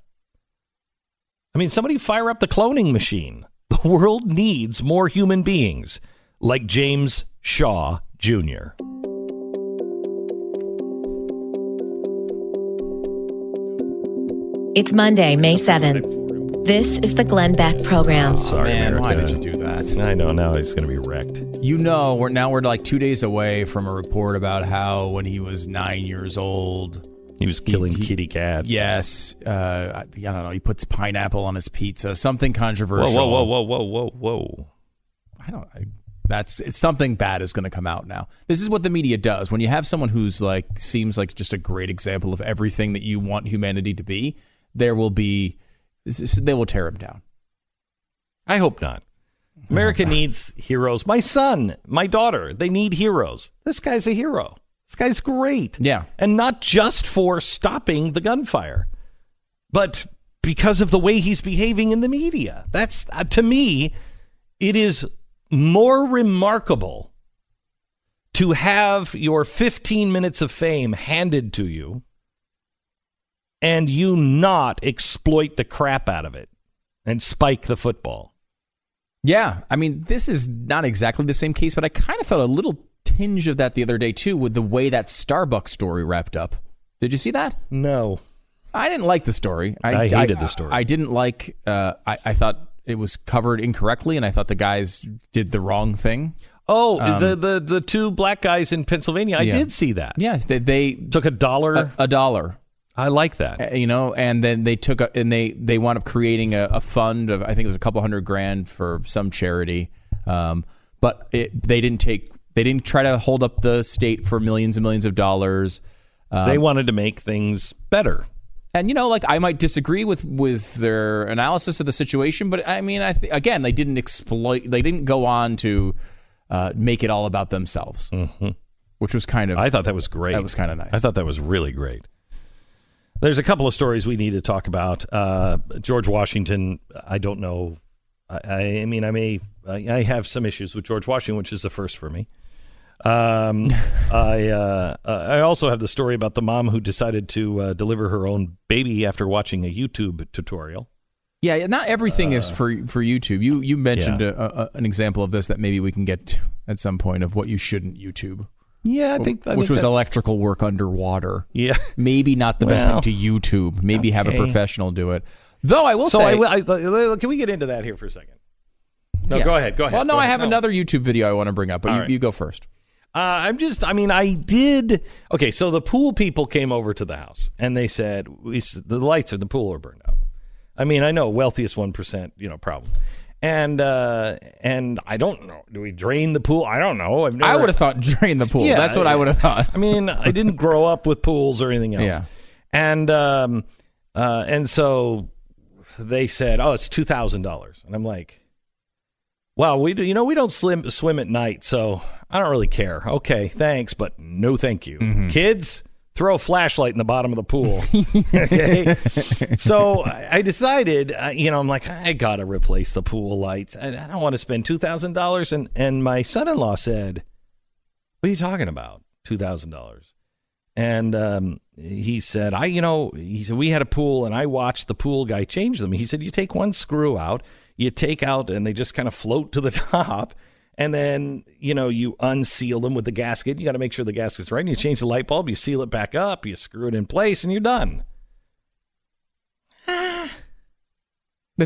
I mean, somebody fire up the cloning machine. The world needs more human beings like James Shaw Jr. It's Monday, May 7th. This is the Glenn Beck Program. Oh, sorry, man, America. Why did you do that? I know, now he's going to be wrecked. You know, we're like 2 days away from a report about how when he was 9 years old... He was killing kitty cats. Yes. I don't know, he puts pineapple on his pizza. Something controversial. Whoa. Something bad is going to come out now. This is what the media does. When you have someone who's like, seems like just a great example of everything that you want humanity to be, they will tear him down. I hope not. America needs heroes. My son, my daughter, they need heroes. This guy's a hero. This guy's great. Yeah. And not just for stopping the gunfire, but because of the way he's behaving in the media. That's, to me, it is more remarkable to have your 15 minutes of fame handed to you and you not exploit the crap out of it and spike the football. Yeah, I mean, this is not exactly the same case, but I kind of felt a little tinge of that the other day, too, with the way that Starbucks story wrapped up. Did you see that? No. I didn't like the story. I hated the story. I didn't like, I thought it was covered incorrectly, and I thought the guys did the wrong thing. Oh, the two black guys in Pennsylvania. I did see that. Yeah, they took a dollar. I like that. You know, and then they wound up creating a fund of, I think it was $200,000 for some charity. But they didn't try to hold up the state for millions and millions of dollars. They wanted to make things better. And, you know, like, I might disagree with their analysis of the situation, but I mean, again, they didn't go on to make it all about themselves, mm-hmm. which was kind of, I thought that was great. That was kind of nice. I thought that was really great. There's a couple of stories we need to talk about. George Washington, I don't know. I have some issues with George Washington, which is the first for me. I also have the story about the mom who decided to deliver her own baby after watching a YouTube tutorial. Yeah, not everything is for YouTube. You mentioned an example of this that maybe we can get to at some point of what you shouldn't YouTube. Yeah, I think was electrical work underwater. Yeah, maybe not the best thing to YouTube. Maybe have a professional do it. Though I will say, can we get into that here for a second? No, yes. Go ahead. Well, no, I have another YouTube video I want to bring up, but you go first. Okay, so the pool people came over to the house, and they said, the lights in the pool are burned out. I mean, I know, wealthiest 1%, you know, problem. And I don't know, do we drain the pool? I don't know. I would have thought drain the pool. Yeah, that's what I would have thought. I mean, I didn't grow up with pools or anything else. Yeah. And so they said, oh, it's $2,000. And I'm like... Well, we don't swim at night, so I don't really care. Okay, thanks, but no thank you. Mm-hmm. Kids, Throw a flashlight in the bottom of the pool. Okay. So I decided, you know, I'm like, I got to replace the pool lights. I don't want to spend $2,000. And my son-in-law said, what are you talking about? $2,000. And he said, he said, we had a pool and I watched the pool guy change them. He said, you take one screw out, you take out and they just kind of float to the top. And then, you know, you unseal them with the gasket. You got to make sure the gasket's right. And you change the light bulb. You seal it back up. You screw it in place, and you're done. That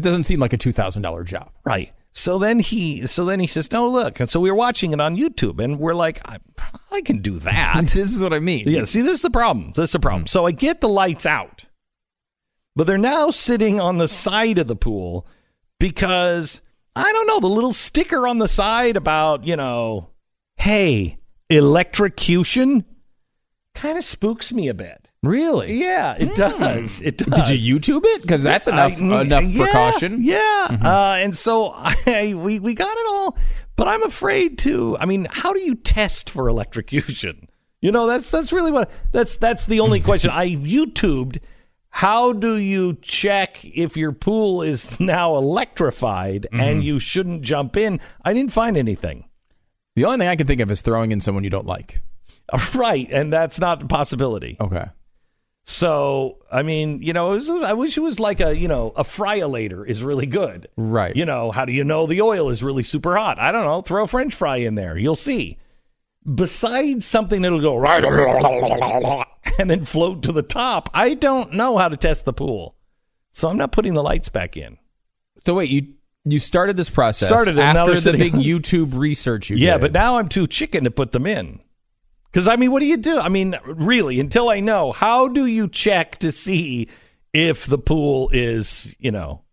doesn't seem like a $2,000 job, right? So then he says, "No, look." And so we were watching it on YouTube, and we're like, "I can do that." This is what I mean. Yeah. See, this is the problem. So I get the lights out, but they're now sitting on the side of the pool because, I don't know, the little sticker on the side about, you know, hey, electrocution kind of spooks me a bit. Really? Yeah, it does. It does. Did you YouTube it? Because that's enough precaution. Yeah. Mm-hmm. And so we got it all, but I'm afraid to. I mean, how do you test for electrocution? You know, that's really what that's the only question. I YouTubed, how do you check if your pool is now electrified and you shouldn't jump in? I didn't find anything. The only thing I can think of is throwing in someone you don't like. Right, and that's not a possibility. Okay. So, I mean, you know, I wish it was like a fryolator is really good. Right. You know, how do you know the oil is really super hot? I don't know. Throw a French fry in there. You'll see. Besides something that'll go right and then float to the top, I don't know how to test the pool. So I'm not putting the lights back in. So wait, you started this process after the big YouTube research you did. Yeah, but now I'm too chicken to put them in. Because, I mean, what do you do? I mean, really, until I know, how do you check to see if the pool is, you know?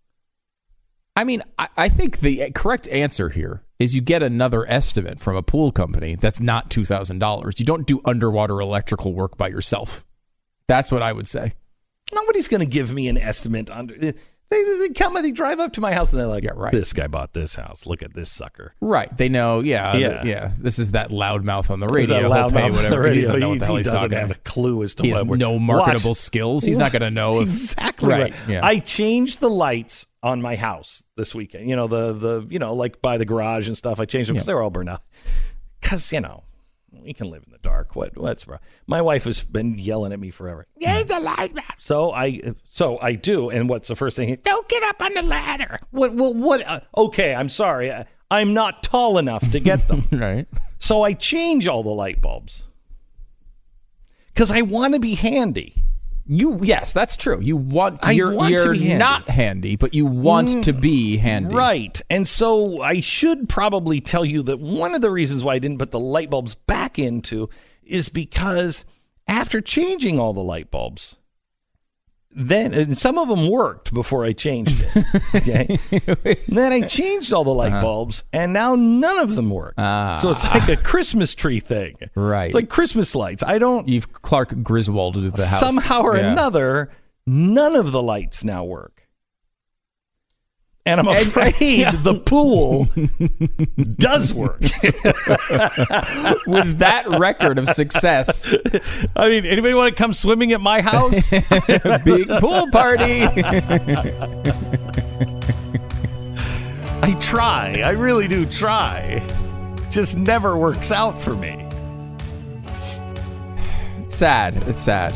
I mean, I think the correct answer here is you get another estimate from a pool company that's not $2,000. You don't do underwater electrical work by yourself. That's what I would say. Nobody's going to give me an estimate. They come and they drive up to my house and they're like, yeah, right, this guy bought this house. Look at this sucker. Right. They know, this is that loudmouth on the radio. He doesn't know what the hell he's talking. He doesn't have a clue as to what. He has no marketable skills. He's not going to know. Exactly right. Yeah. I changed the lights on my house this weekend. You know, like by the garage and stuff. I changed them because they're all burned out. Because, you know, we can live in the dark. What's wrong? My wife has been yelling at me forever. There's a light map. So I do. And what's the first thing? Don't get up on the ladder. What? Okay, I'm sorry. I'm not tall enough to get them. Right. So I change all the light bulbs because I want to be handy. Yes, that's true. You want to. You're not handy, but you want to be handy. Right. And so I should probably tell you that one of the reasons why I didn't put the light bulbs back into is because after changing all the light bulbs, then, and some of them worked before I changed it. Okay. Then I changed all the light bulbs, and now none of them work. So it's like a Christmas tree thing. Right. It's like Christmas lights. You've Clark Griswolded the house. Somehow or another, none of the lights now work. And I'm afraid the pool does work. With that record of success. I mean, anybody want to come swimming at my house? Big pool party. I try. I really do try. It just never works out for me. It's sad. It's sad.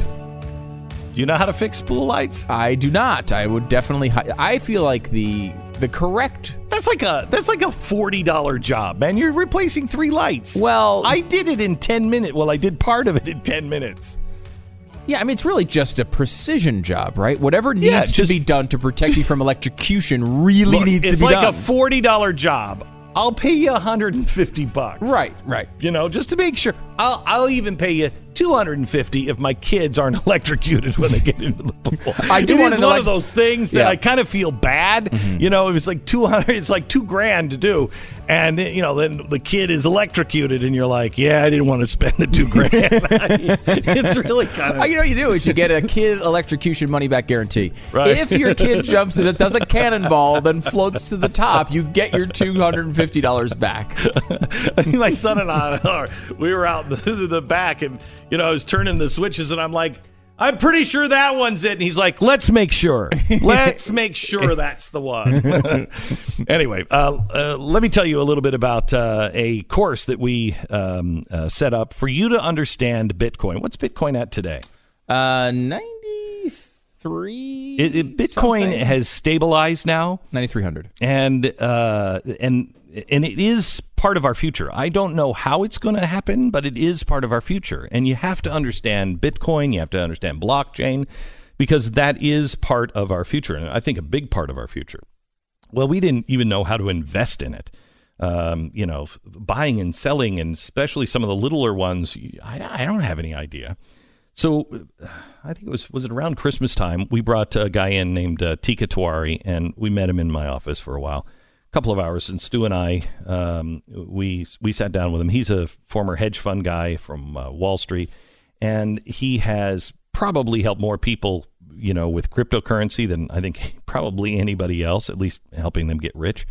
Do you know how to fix pool lights? I do not. I would definitely. I feel like the correct. That's like a $40 job, man. You're replacing 3 lights. Well, I did it in 10 minutes. Well, I did part of it in 10 minutes. Yeah, I mean, it's really just a precision job, right? Whatever needs to be done to protect you from electrocution needs to be done. It's like a $40 job. I'll pay you $150. Right. You know, just to make sure. I'll even pay you $250 if my kids aren't electrocuted when they get into the pool. I do want to know one of those things that I kind of feel bad. Mm-hmm. You know, it was like $200. It's like $2,000 to do, and you know, then the kid is electrocuted, and you're like, yeah, I didn't want to spend the $2,000. It's really kind of. You know, what you do is you get a kid electrocution money back guarantee. Right. If your kid jumps and it does a cannonball, then floats to the top, you get your $250 back. My son and I, we were out in the back and. you know, I was turning the switches and I'm like, I'm pretty sure that one's it. And he's like, let's make sure. Let's make sure that's the one. Anyway, let me tell you a little bit about a course that we set up for you to understand Bitcoin. What's Bitcoin at today? 93. Bitcoin something. Has stabilized now. 9,300. And it is part of our future. I don't know how it's going to happen, but it is part of our future. And you have to understand Bitcoin. You have to understand blockchain, because that is part of our future. And I think a big part of our future. Well, we didn't even know how to invest in it. You know, buying and selling, and especially some of the littler ones, I don't have any idea. So I think it was it around Christmas time, we brought a guy in named Tika Tiwari, and we met him in my office for a while. Couple of hours, and Stu and I, we sat down with him. He's a former hedge fund guy from Wall Street, and he has probably helped more people, you know, with cryptocurrency than I think probably anybody else, at least helping them get rich.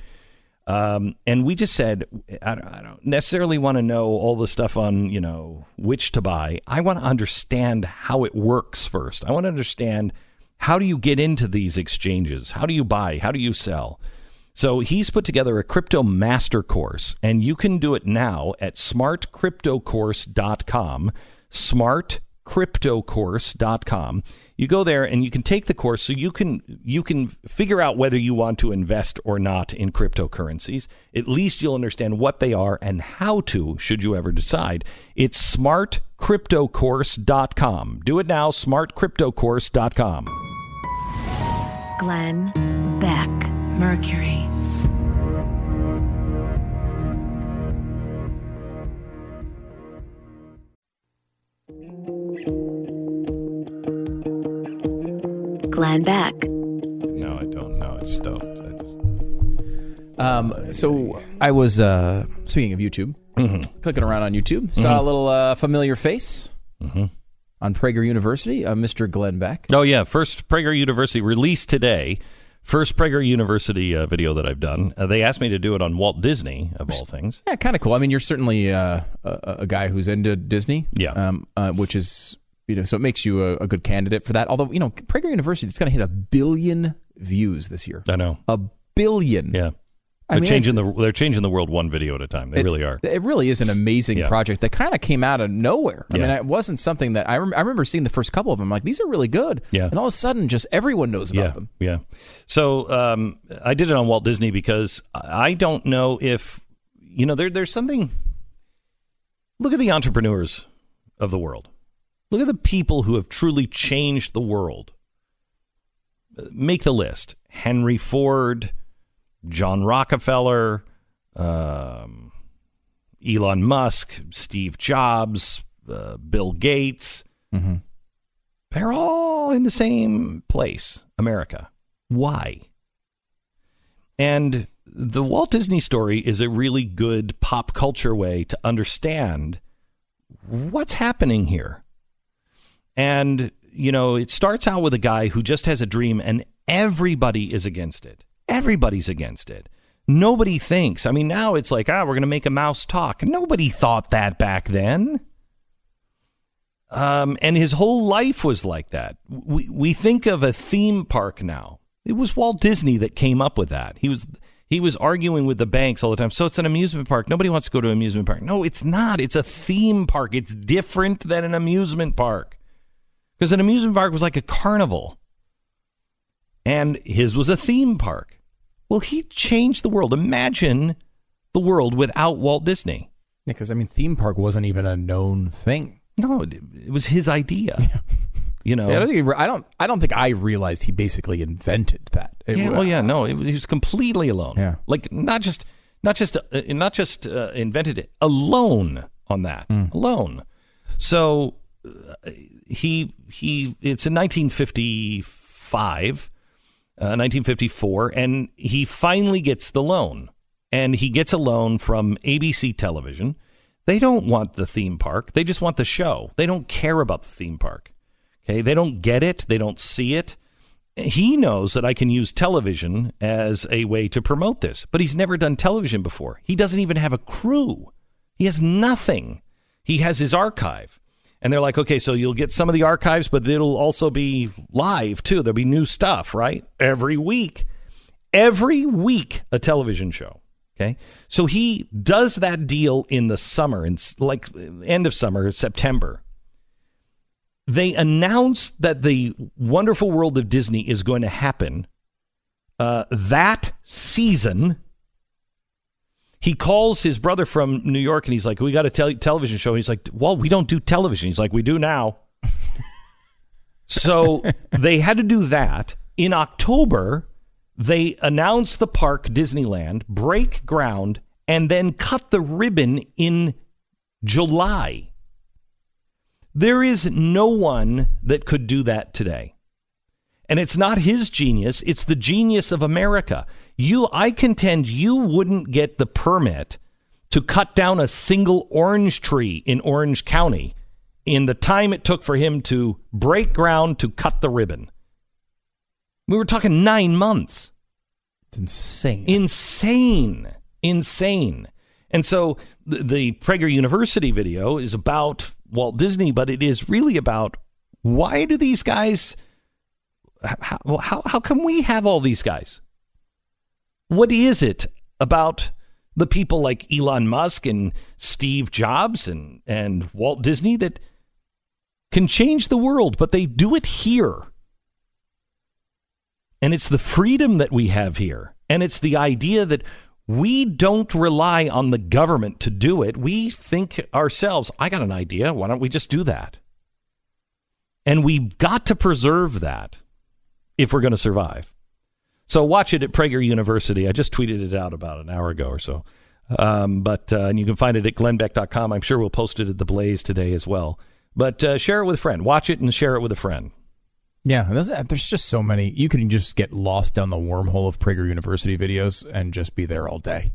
And we just said, I don't necessarily want to know all the stuff on, you know, which to buy. I want to understand how it works first. I want to understand, how do you get into these exchanges? How do you buy? How do you sell? So he's put together a crypto master course, and you can do it now at smartcryptocourse.com, smartcryptocourse.com. You go there and you can take the course, so you can figure out whether you want to invest or not in cryptocurrencies. At least you'll understand what they are and how to, should you ever decide. It's smartcryptocourse.com. Do it now, smartcryptocourse.com. Glenn Beck. Mercury. Glenn Beck. No, I don't know. It's stoked. So I was, speaking of YouTube, clicking around on YouTube, saw a little familiar face. Mm-hmm. On Prager University, Mr. Glenn Beck. Oh, yeah. First Prager University released today. First Prager University video that I've done. They asked me to do it on Walt Disney, of all things. Yeah, kind of cool. I mean, you're certainly a guy who's into Disney. Yeah. Which is, you know, so it makes you a good candidate for that. Although, you know, Prager University, it's going to hit 1 billion views this year. I know. 1 billion. Yeah. They're changing the world one video at a time. They really are. It really is an amazing project that kind of came out of nowhere. I mean, it wasn't something that I remember seeing the first couple of them. Like, these are really good. Yeah. And all of a sudden, just everyone knows about them. Yeah. So I did it on Walt Disney because I don't know if, you know, there's something. Look at the entrepreneurs of the world. Look at the people who have truly changed the world. Make the list. Henry Ford, John Rockefeller, Elon Musk, Steve Jobs, Bill Gates. Mm-hmm. They're all in the same place, America. Why? And the Walt Disney story is a really good pop culture way to understand what's happening here. And, you know, it starts out with a guy who just has a dream, and everybody is against it. Everybody's against it. Nobody thinks. I mean, now it's like, we're going to make a mouse talk. Nobody thought that back then. And his whole life was like that. We think of a theme park now. It was Walt Disney that came up with that. He was arguing with the banks all the time. So it's an amusement park. Nobody wants to go to an amusement park. No, it's not. It's a theme park. It's different than an amusement park. Because an amusement park was like a carnival. And his was a theme park. Well, he changed the world. Imagine the world without Walt Disney. Yeah, because, I mean, theme park wasn't even a known thing. No, it was his idea. Yeah. You know, I don't think I realized he basically invented that. He was completely alone. Yeah, like not just invented it, alone on that, alone. So he it's in 1954, and he finally gets the loan. And he gets a loan from ABC Television. They don't want the theme park. They just want the show. They don't care about the theme park. Okay, they don't get it. They don't see it. He knows that I can use television as a way to promote this, but he's never done television before. He doesn't even have a crew. He has nothing. He has his archive. And they're like, okay, so you'll get some of the archives, but it'll also be live, too. There'll be new stuff, right? Every week, a television show. Okay, so he does that deal in the summer, in like end of summer, September. They announce that the Wonderful World of Disney is going to happen that season. He calls his brother from New York and he's like, we got a television show. And he's like, well, we don't do television. He's like, we do now. So they had to do that. In October, they announced the park, Disneyland, break ground, and then cut the ribbon in July. There is no one that could do that today. And it's not his genius. It's the genius of America. I contend you wouldn't get the permit to cut down a single orange tree in Orange County in the time it took for him to break ground to cut the ribbon. We were talking 9 months. It's insane. Insane. And so the Prager University video is about Walt Disney, but it is really about why do these guys... How can we have all these guys? What is it about the people like Elon Musk and Steve Jobs and Walt Disney that can change the world, but they do it here? And it's the freedom that we have here. And it's the idea that we don't rely on the government to do it. We think ourselves, I got an idea. Why don't we just do that? And we've got to preserve that if we're going to survive. So watch it at Prager University. I just tweeted it out about an hour ago or so. And you can find it at glennbeck.com. I'm sure we'll post it at The Blaze today as well. But share it with a friend. Watch it and share it with a friend. Yeah, there's just so many. You can just get lost down the wormhole of Prager University videos and just be there all day.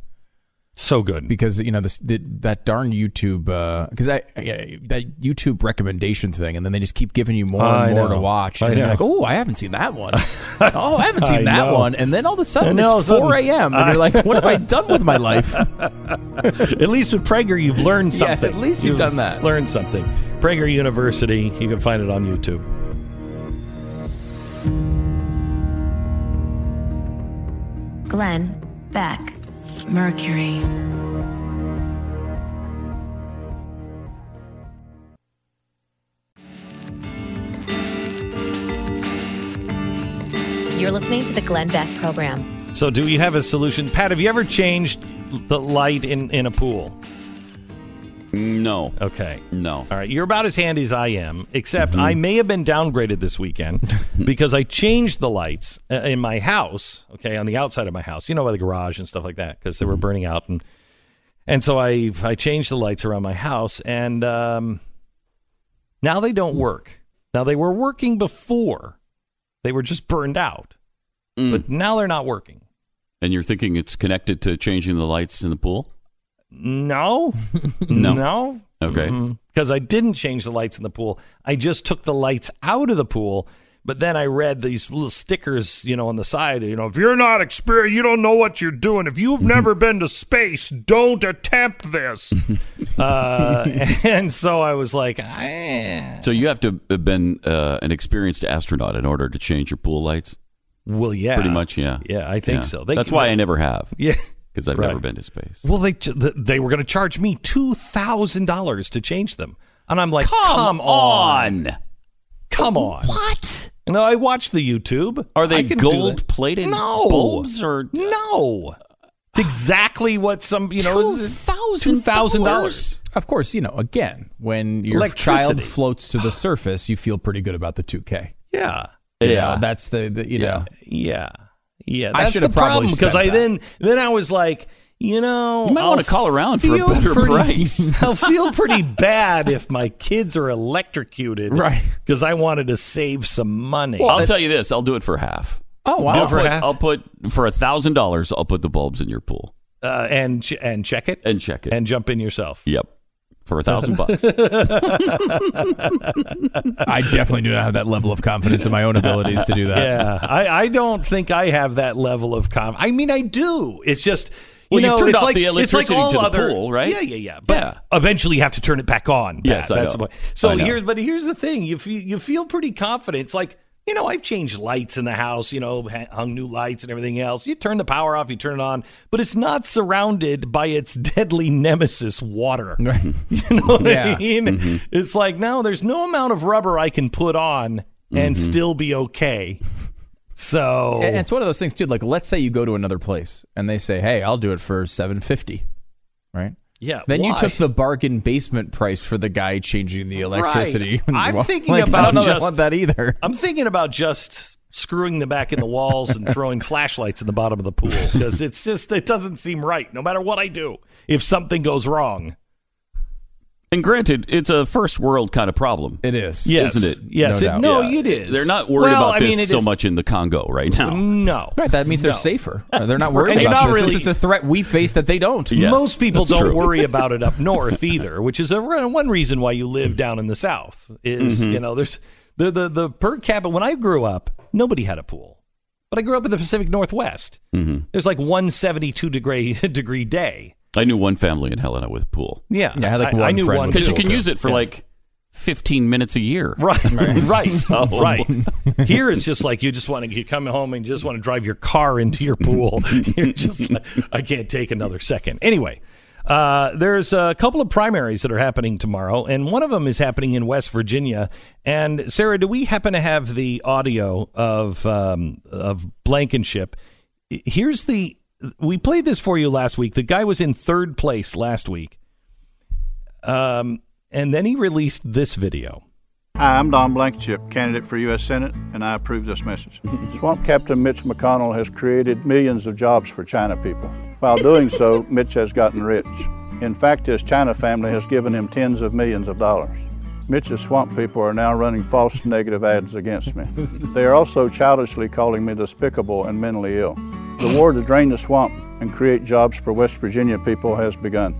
So good. Because, you know, that darn YouTube, because that YouTube recommendation thing, and then they just keep giving you more and more to watch. And you're like, oh, I haven't seen that one. Oh, I haven't seen that one. And then all of a sudden it's 4 a.m. And you're like, what have I done with my life? At least with Prager, you've learned something. Yeah, at least you've done that. Learned something. Prager University, you can find it on YouTube. Glenn Beck. Mercury. You're listening to the Glenn Beck program. So do you have a solution? Pat, have you ever changed the light in a pool? No. Okay. No. All right. You're about as handy as I am, except I may have been downgraded this weekend because I changed the lights in my house, okay, on the outside of my house, you know, by the garage and stuff like that, because they were burning out. And so I changed the lights around my house, and now they don't work. Now, they were working before. They were just burned out. But now they're not working. And you're thinking it's connected to changing the lights in the pool? No. Okay. Because I didn't change the lights in the pool. I just took the lights out of the pool. But then I read these little stickers, you know, on the side. You know, if you're not experienced, you don't know what you're doing. If you've never been to space, don't attempt this. And so I was like, So you have to have been an experienced astronaut in order to change your pool lights? Well, yeah. Pretty much, yeah. Yeah, I think so. That's why I never have. Yeah. Because I've never been to space. Well, they were going to charge me $2,000 to change them. And I'm like, come on. Come on. What? And I watched the YouTube. Are they gold-plated bulbs? Or? No. It's exactly what some, you know, $2,000. Of course, you know, again, when your child floats to the surface, you feel pretty good about the $2,000. Yeah. Yeah. That's the you know. Yeah. Yeah, that's I should have probably because I then I was like, you know, you might want to call around for a better price. I'll feel pretty bad if my kids are electrocuted, right? Because I wanted to save some money. Well, I'll tell you this: I'll do it for half. Oh wow! I'll put for $1,000. I'll put the bulbs in your pool and check it and jump in yourself. Yep. For $1,000 bucks. I definitely do not have that level of confidence in my own abilities to do that. Yeah, I don't think I have that level of confidence. I mean, I do. It's just, Well, you turned off the electricity to the pool, right? Yeah. But eventually you have to turn it back on. Yes, that's the point. But here's the thing. You feel pretty confident. It's like, you know, I've changed lights in the house, you know, hung new lights and everything else. You turn the power off, you turn it on, but it's not surrounded by its deadly nemesis, water. Right. You know what I mean? Mm-hmm. It's like, no, there's no amount of rubber I can put on and still be okay. So and it's one of those things, too. Like, let's say you go to another place and they say, hey, I'll do it for $7.50, right? Yeah. Then why? You took the bargain basement price for the guy changing the electricity. Right. I'm thinking about just screwing the back in the walls and throwing flashlights in the bottom of the pool because it's just, it doesn't seem right. No matter what I do, if something goes wrong. And granted, it's a first world kind of problem. It is. Yes. Isn't it? Yes. It is. They're not worried about this so much in the Congo right now. No. Right. That means they're safer. They're not worried about this. Really, it's a threat we face that they don't. Yes, most people don't worry about it up north either, which is one reason why you live down in the South is, you know, there's the per capita. When I grew up, nobody had a pool. But I grew up in the Pacific Northwest. Mm-hmm. There's like 172 degree day. I knew one family in Helena with a pool. I knew one because you can use it for like 15 minutes a year. Right. So. Right. Here it's just like you come home and you just want to drive your car into your pool. You're just like, I can't take another second. Anyway, there's a couple of primaries that are happening tomorrow, and one of them is happening in West Virginia. And Sarah, do we happen to have the audio of Blankenship? Here's the. We played this for you last week. The guy was in third place last week. And then he released this video. Hi, I'm Don Blankenship, candidate for U.S. Senate, and I approve this message. Swamp Captain Mitch McConnell has created millions of jobs for China people. While doing so, Mitch has gotten rich. In fact, his China family has given him tens of millions of dollars. Mitch's swamp people are now running false negative ads against me. They are also childishly calling me despicable and mentally ill. The war to drain the swamp and create jobs for West Virginia people has begun.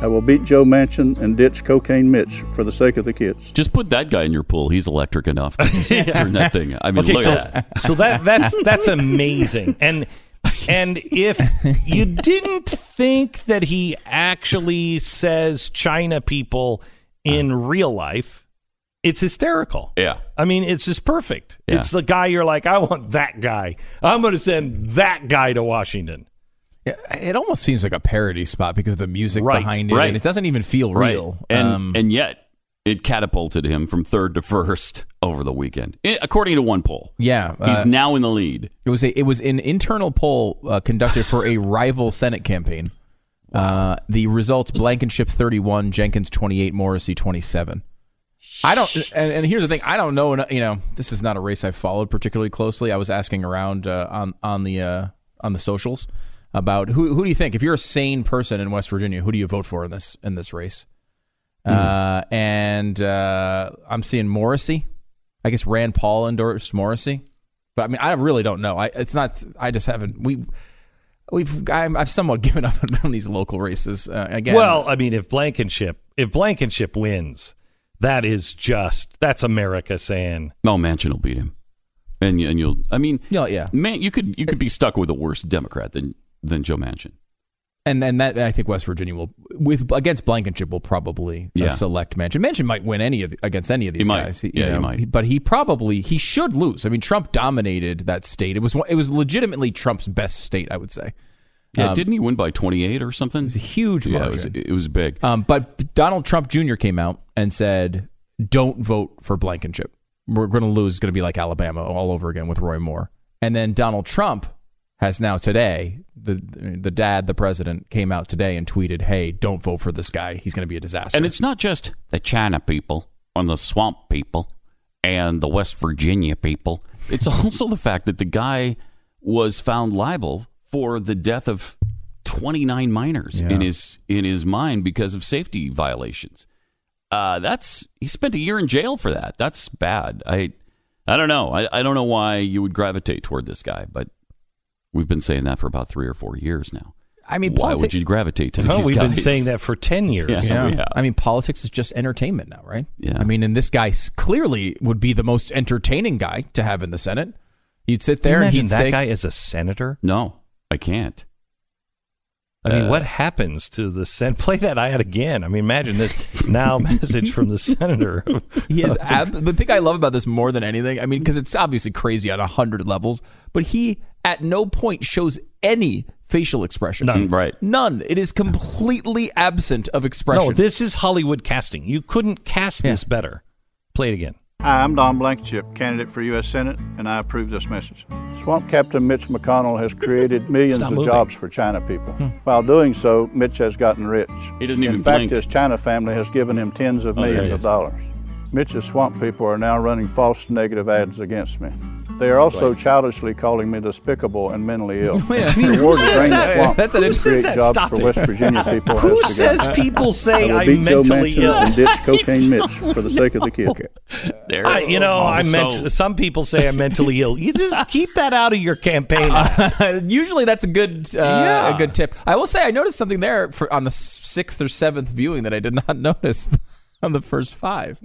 I will beat Joe Manchin and ditch Cocaine Mitch for the sake of the kids. Just put that guy in your pool. He's electric enough to turn that thing. I mean, look at that. So that's amazing. And if you didn't think that he actually says China people in real life, it's hysterical. Yeah. I mean, it's just perfect. Yeah. It's the guy you're like, I want that guy. I'm going to send that guy to Washington. Yeah, it almost seems like a parody spot because of the music behind it. Right. And it doesn't even feel real. And yet, it catapulted him from third to first over the weekend, according to one poll. Yeah. He's now in the lead. It was an internal poll conducted for a rival Senate campaign. The results, Blankenship 31, Jenkins 28, Morrissey 27. And here's the thing. I don't know. You know, this is not a race I followed particularly closely. I was asking around on the socials about who do you think, if you're a sane person in West Virginia, who do you vote for in this race? And I'm seeing Morrissey. I guess Rand Paul endorsed Morrissey, but I mean, I really don't know. I've somewhat given up on these local races again. Well, I mean, if Blankenship wins. That is that's America saying. No, Manchin will beat him, and you'll. I mean, man, you could be stuck with a worse Democrat than Joe Manchin, and I think West Virginia against Blankenship will probably select Manchin. Manchin might win against any of these guys. He might, but he should lose. I mean, Trump dominated that state. It was legitimately Trump's best state, I would say. Yeah, didn't he win by 28 or something? It was a huge margin. Yeah, it was big. But Donald Trump Jr. came out and said, don't vote for Blankenship. We're going to lose. It's going to be like Alabama all over again with Roy Moore. And then Donald Trump has now today, the president, came out today and tweeted, hey, don't vote for this guy. He's going to be a disaster. And it's not just the China people and the swamp people and the West Virginia people. It's also the fact that the guy was found liable for the death of 29 minors in his mind because of safety violations. He spent a year in jail for that. That's bad. I don't know. I don't know why you would gravitate toward this guy, but we've been saying that for about 3 or 4 years now. I mean, why would you gravitate to these guys? We've been saying that for 10 years. Yeah. I mean, politics is just entertainment now, right? Yeah. I mean, and this guy clearly would be the most entertaining guy to have in the Senate. You'd sit there and he'd say... Imagine that guy is a senator? No. I can't. I mean, what happens to the Senate? Play that ad again. I mean, imagine this now message from the senator. He is the thing I love about this more than anything, I mean, because it's obviously crazy on 100 levels, but he at no point shows any facial expression. None. Right. None. It is completely absent of expression. No, this is Hollywood casting. You couldn't cast this better. Play it again. Hi, I'm Don Blankenship, candidate for U.S. Senate, and I approve this message. Swamp Captain Mitch McConnell has created millions of jobs for China people. While doing so, Mitch has gotten rich. He doesn't even blink. In fact, his China family has given him tens of millions of dollars. Mitch's swamp people are now running false negative ads against me. They are also childishly calling me despicable and mentally ill. That's an interesting job for West Virginia people. Who says people say I'm mentally ill? And ditch cocaine Mitch for the sake of the kid. Some people say I'm mentally ill. You just keep that out of your campaign. Usually that's a good tip. I will say I noticed something there on the 6th or 7th viewing that I did not notice on the first 5,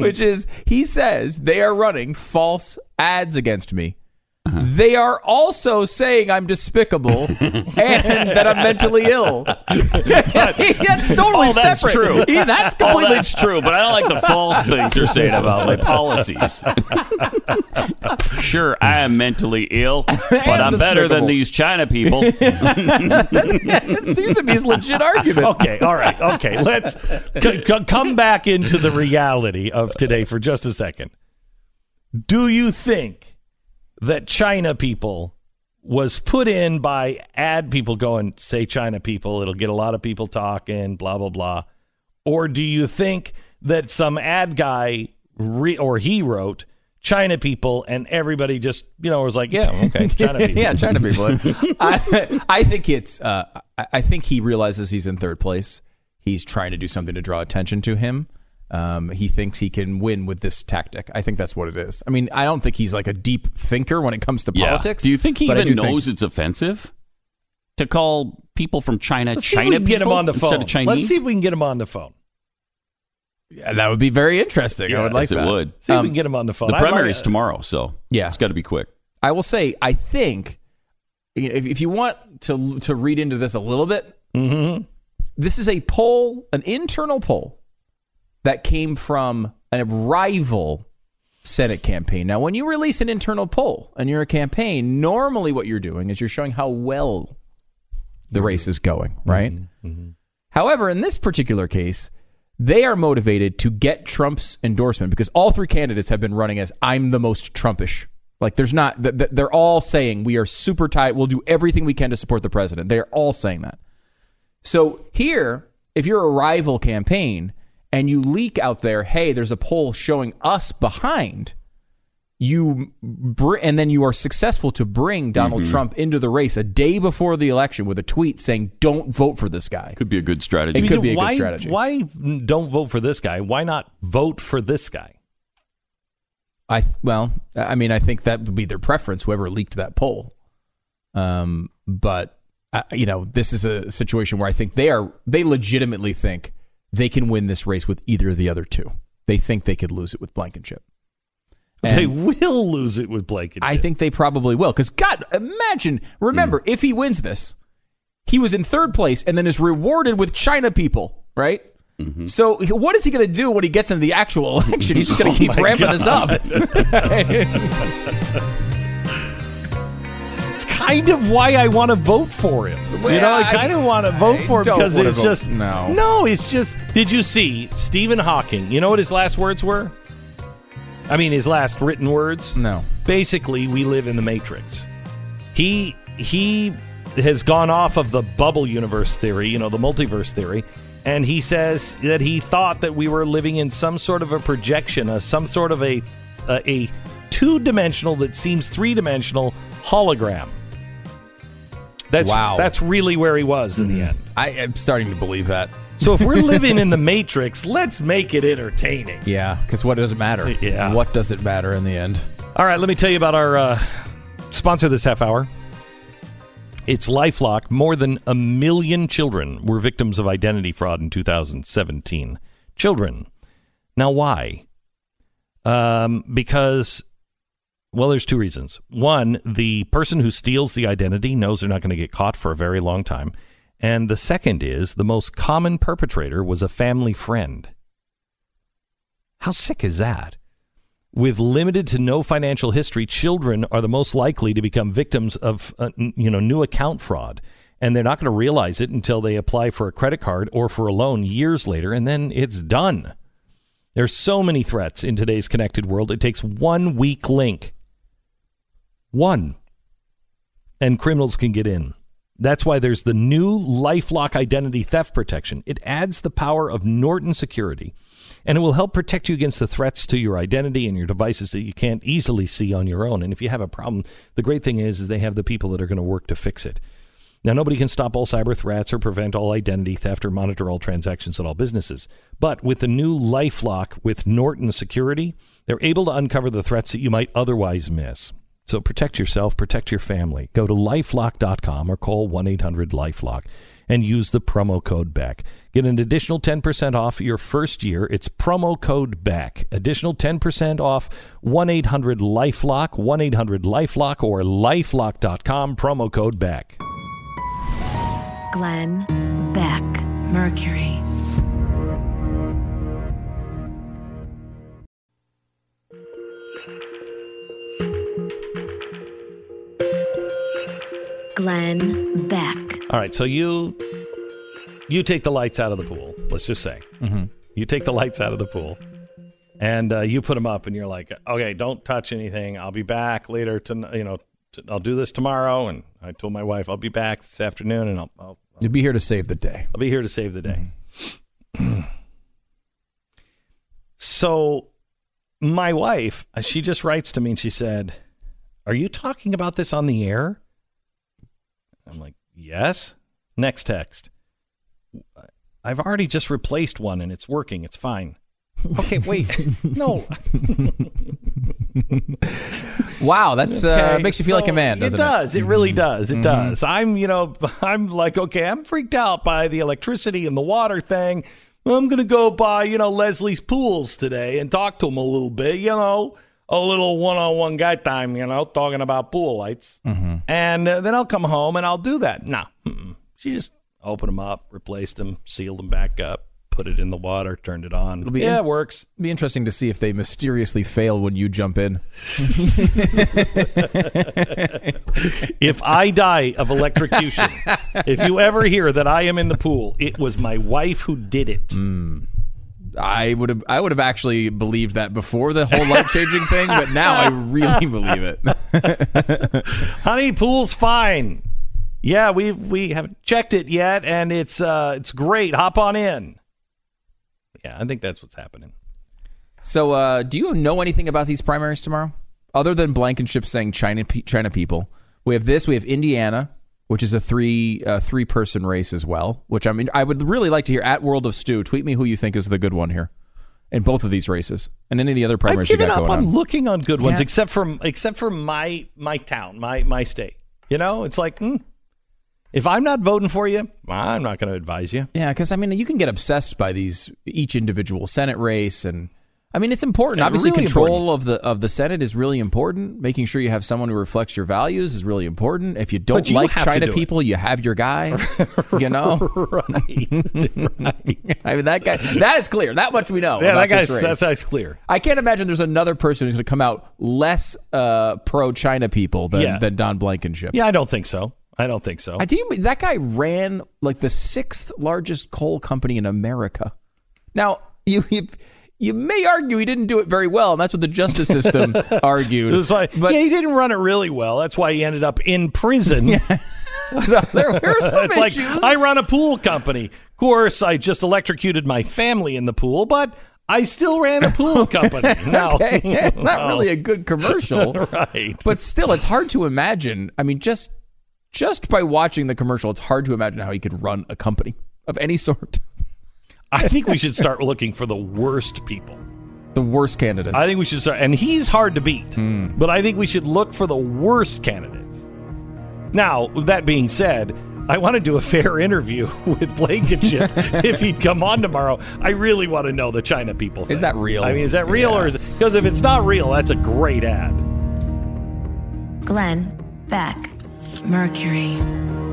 which is he says they are running false ads against me. They are also saying I'm despicable and that I'm mentally ill. That's totally separate. True. That's completely true. But I don't like the false things you're saying about my policies. Sure, I am mentally ill, but I'm better than these China people. That seems to be his legit argument. Okay, all right, okay. Let's come back into the reality of today for just a second. Do you think that China people was put in by ad people going, say China people, it'll get a lot of people talking, blah, blah, blah? Or do you think that some ad guy he wrote China people and everybody just, was like, yeah, okay, China people. Yeah, China people. I think he realizes he's in third place. He's trying to do something to draw attention to him. He thinks he can win with this tactic. I think that's what it is. I mean, I don't think he's like a deep thinker when it comes to politics. Do you think he even knows it's offensive to call people from China China people instead of Chinese? Let's see if we can get him on the phone. Yeah, that would be very interesting. Yeah, I would like that. It would. See if we can get him on the phone. The primary is tomorrow, so it's got to be quick. I will say, I think if you want to read into this a little bit, this is a poll, an internal poll, that came from a rival Senate campaign. Now, when you release an internal poll and you're a campaign, normally what you're doing is you're showing how well the race is going, right? However, in this particular case, they are motivated to get Trump's endorsement because all three candidates have been running as I'm the most Trumpish. Like, there's not, they're all saying we are super tight. We'll do everything we can to support the president. They're all saying that. So here, if you're a rival campaign, and you leak out there, hey, there's a poll showing us behind you, and then you are successful to bring Donald Trump into the race a day before the election with a tweet saying, don't vote for this guy. Could be a good strategy. It could be a good strategy. Why don't vote for this guy? Why not vote for this guy? I think that would be their preference, whoever leaked that poll. This is a situation where I think they legitimately think they can win this race with either of the other two. They think they could lose it with Blankenship. And they will lose it with Blankenship. I think they probably will. Because, God, imagine, if he wins this, he was in third place and then is rewarded with China people, right? So what is he going to do when he gets into the actual election? He's just going to keep ramping this up. It's kind of why I want to vote for him. I kind of want to vote for him because it's just... No, it's just... Did you see Stephen Hawking? You know what his last words were? I mean, his last written words? No. Basically, we live in the Matrix. He has gone off of the bubble universe theory, the multiverse theory, and he says that he thought that we were living in some sort of a projection, some sort of a two-dimensional that seems three-dimensional hologram. That's really where he was in the end. I am starting to believe that. So if we're living in the Matrix, let's make it entertaining. Yeah, because what does it matter? Yeah. What does it matter in the end? All right, let me tell you about our sponsor this half hour. It's LifeLock. More than 1 million children were victims of identity fraud in 2017. Children. Now, why? Because... Well, there's two reasons. One, the person who steals the identity knows they're not going to get caught for a very long time. And the second is the most common perpetrator was a family friend. How sick is that? With limited to no financial history, children are the most likely to become victims of new account fraud. And they're not going to realize it until they apply for a credit card or for a loan years later, and then it's done. There's so many threats in today's connected world. It takes one weak link. One. And criminals can get in. That's why there's the new LifeLock Identity Theft Protection. It adds the power of Norton Security, and it will help protect you against the threats to your identity and your devices that you can't easily see on your own. And if you have a problem, the great thing is they have the people that are going to work to fix it. Now, nobody can stop all cyber threats or prevent all identity theft or monitor all transactions at all businesses. But with the new LifeLock with Norton Security, they're able to uncover the threats that you might otherwise miss. So protect yourself, protect your family. Go to LifeLock.com or call 1-800-LifeLock and use the promo code BECK. Get an additional 10% off your first year. It's promo code BECK. Additional 10% off 1-800-LifeLock, 1-800-LifeLock or LifeLock.com, promo code BECK. Glenn Beck, Mercury. Glenn Beck. All right, so you take the lights out of the pool, let's just say. Mm-hmm. You take the lights out of the pool, and you put them up, and you're like, okay, don't touch anything. I'll be back later, I'll do this tomorrow, and I told my wife I'll be back this afternoon, and You'll be here to save the day. I'll be here to save the day. Mm-hmm. So my wife, she just writes to me, and she said, are you talking about this on the air? I'm like, yes. Next text. I've already just replaced one, and it's working. It's fine. Okay, wait. No. Wow, that's makes you feel like a man, doesn't it? It does. It really does. It does. I'm like, okay, I'm freaked out by the electricity and the water thing. I'm going to go by, Leslie's Pools today and talk to him a little bit, a little one-on-one guy time, talking about pool lights. Mm-hmm. And then I'll come home and I'll do that. No. Mm-mm. She just opened them up, replaced them, sealed them back up. Put it in the water, turned it on. It works. It'll be interesting to see if they mysteriously fail when you jump in. If I die of electrocution, if you ever hear that I am in the pool, it was my wife who did it. Mm. I would have actually believed that before the whole life-changing thing, but now I really believe it. Honey, pool's fine. Yeah, we haven't checked it yet, and it's great. Hop on in. Yeah, I think that's what's happening. So do you know anything about these primaries tomorrow? Other than Blankenship saying China people. We have this. We have Indiana, which is a three-person race as well, which I would really like to hear. At World of Stew, tweet me who you think is the good one here in both of these races and any of the other primaries you got going on. I've given up on looking on good ones, except for my town, my state. It's like... If I'm not voting for you, I'm not going to advise you. Yeah, because, you can get obsessed by each individual Senate race. And, it's important. Yeah, obviously, really control important. of the Senate is really important. Making sure you have someone who reflects your values is really important. If you don't like China people, you have your guy, Right. That guy, that is clear. That much we know about this race. Yeah, that's clear. I can't imagine there's another person who's going to come out less pro-China people than Don Blankenship. Yeah, I don't think so. That guy ran like the 6th largest coal company in America. Now, you may argue he didn't do it very well, and that's what the justice system argued. But he didn't run it really well. That's why he ended up in prison. Yeah. So there were some issues. Like, I run a pool company. Of course, I just electrocuted my family in the pool, but... I still ran a pool company. No. Okay. Not really a good commercial. Right. But still, it's hard to imagine. Just by watching the commercial, it's hard to imagine how he could run a company of any sort. I think we should start looking for the worst people. The worst candidates. I think we should start. And he's hard to beat. Mm. But I think we should look for the worst candidates. Now, that being said, I want to do a fair interview with Blankenship if he'd come on tomorrow. I really want to know the China people thing. Is that real? Is that real? Yeah. Because if it's not real, that's a great ad. Glenn Beck. Mercury.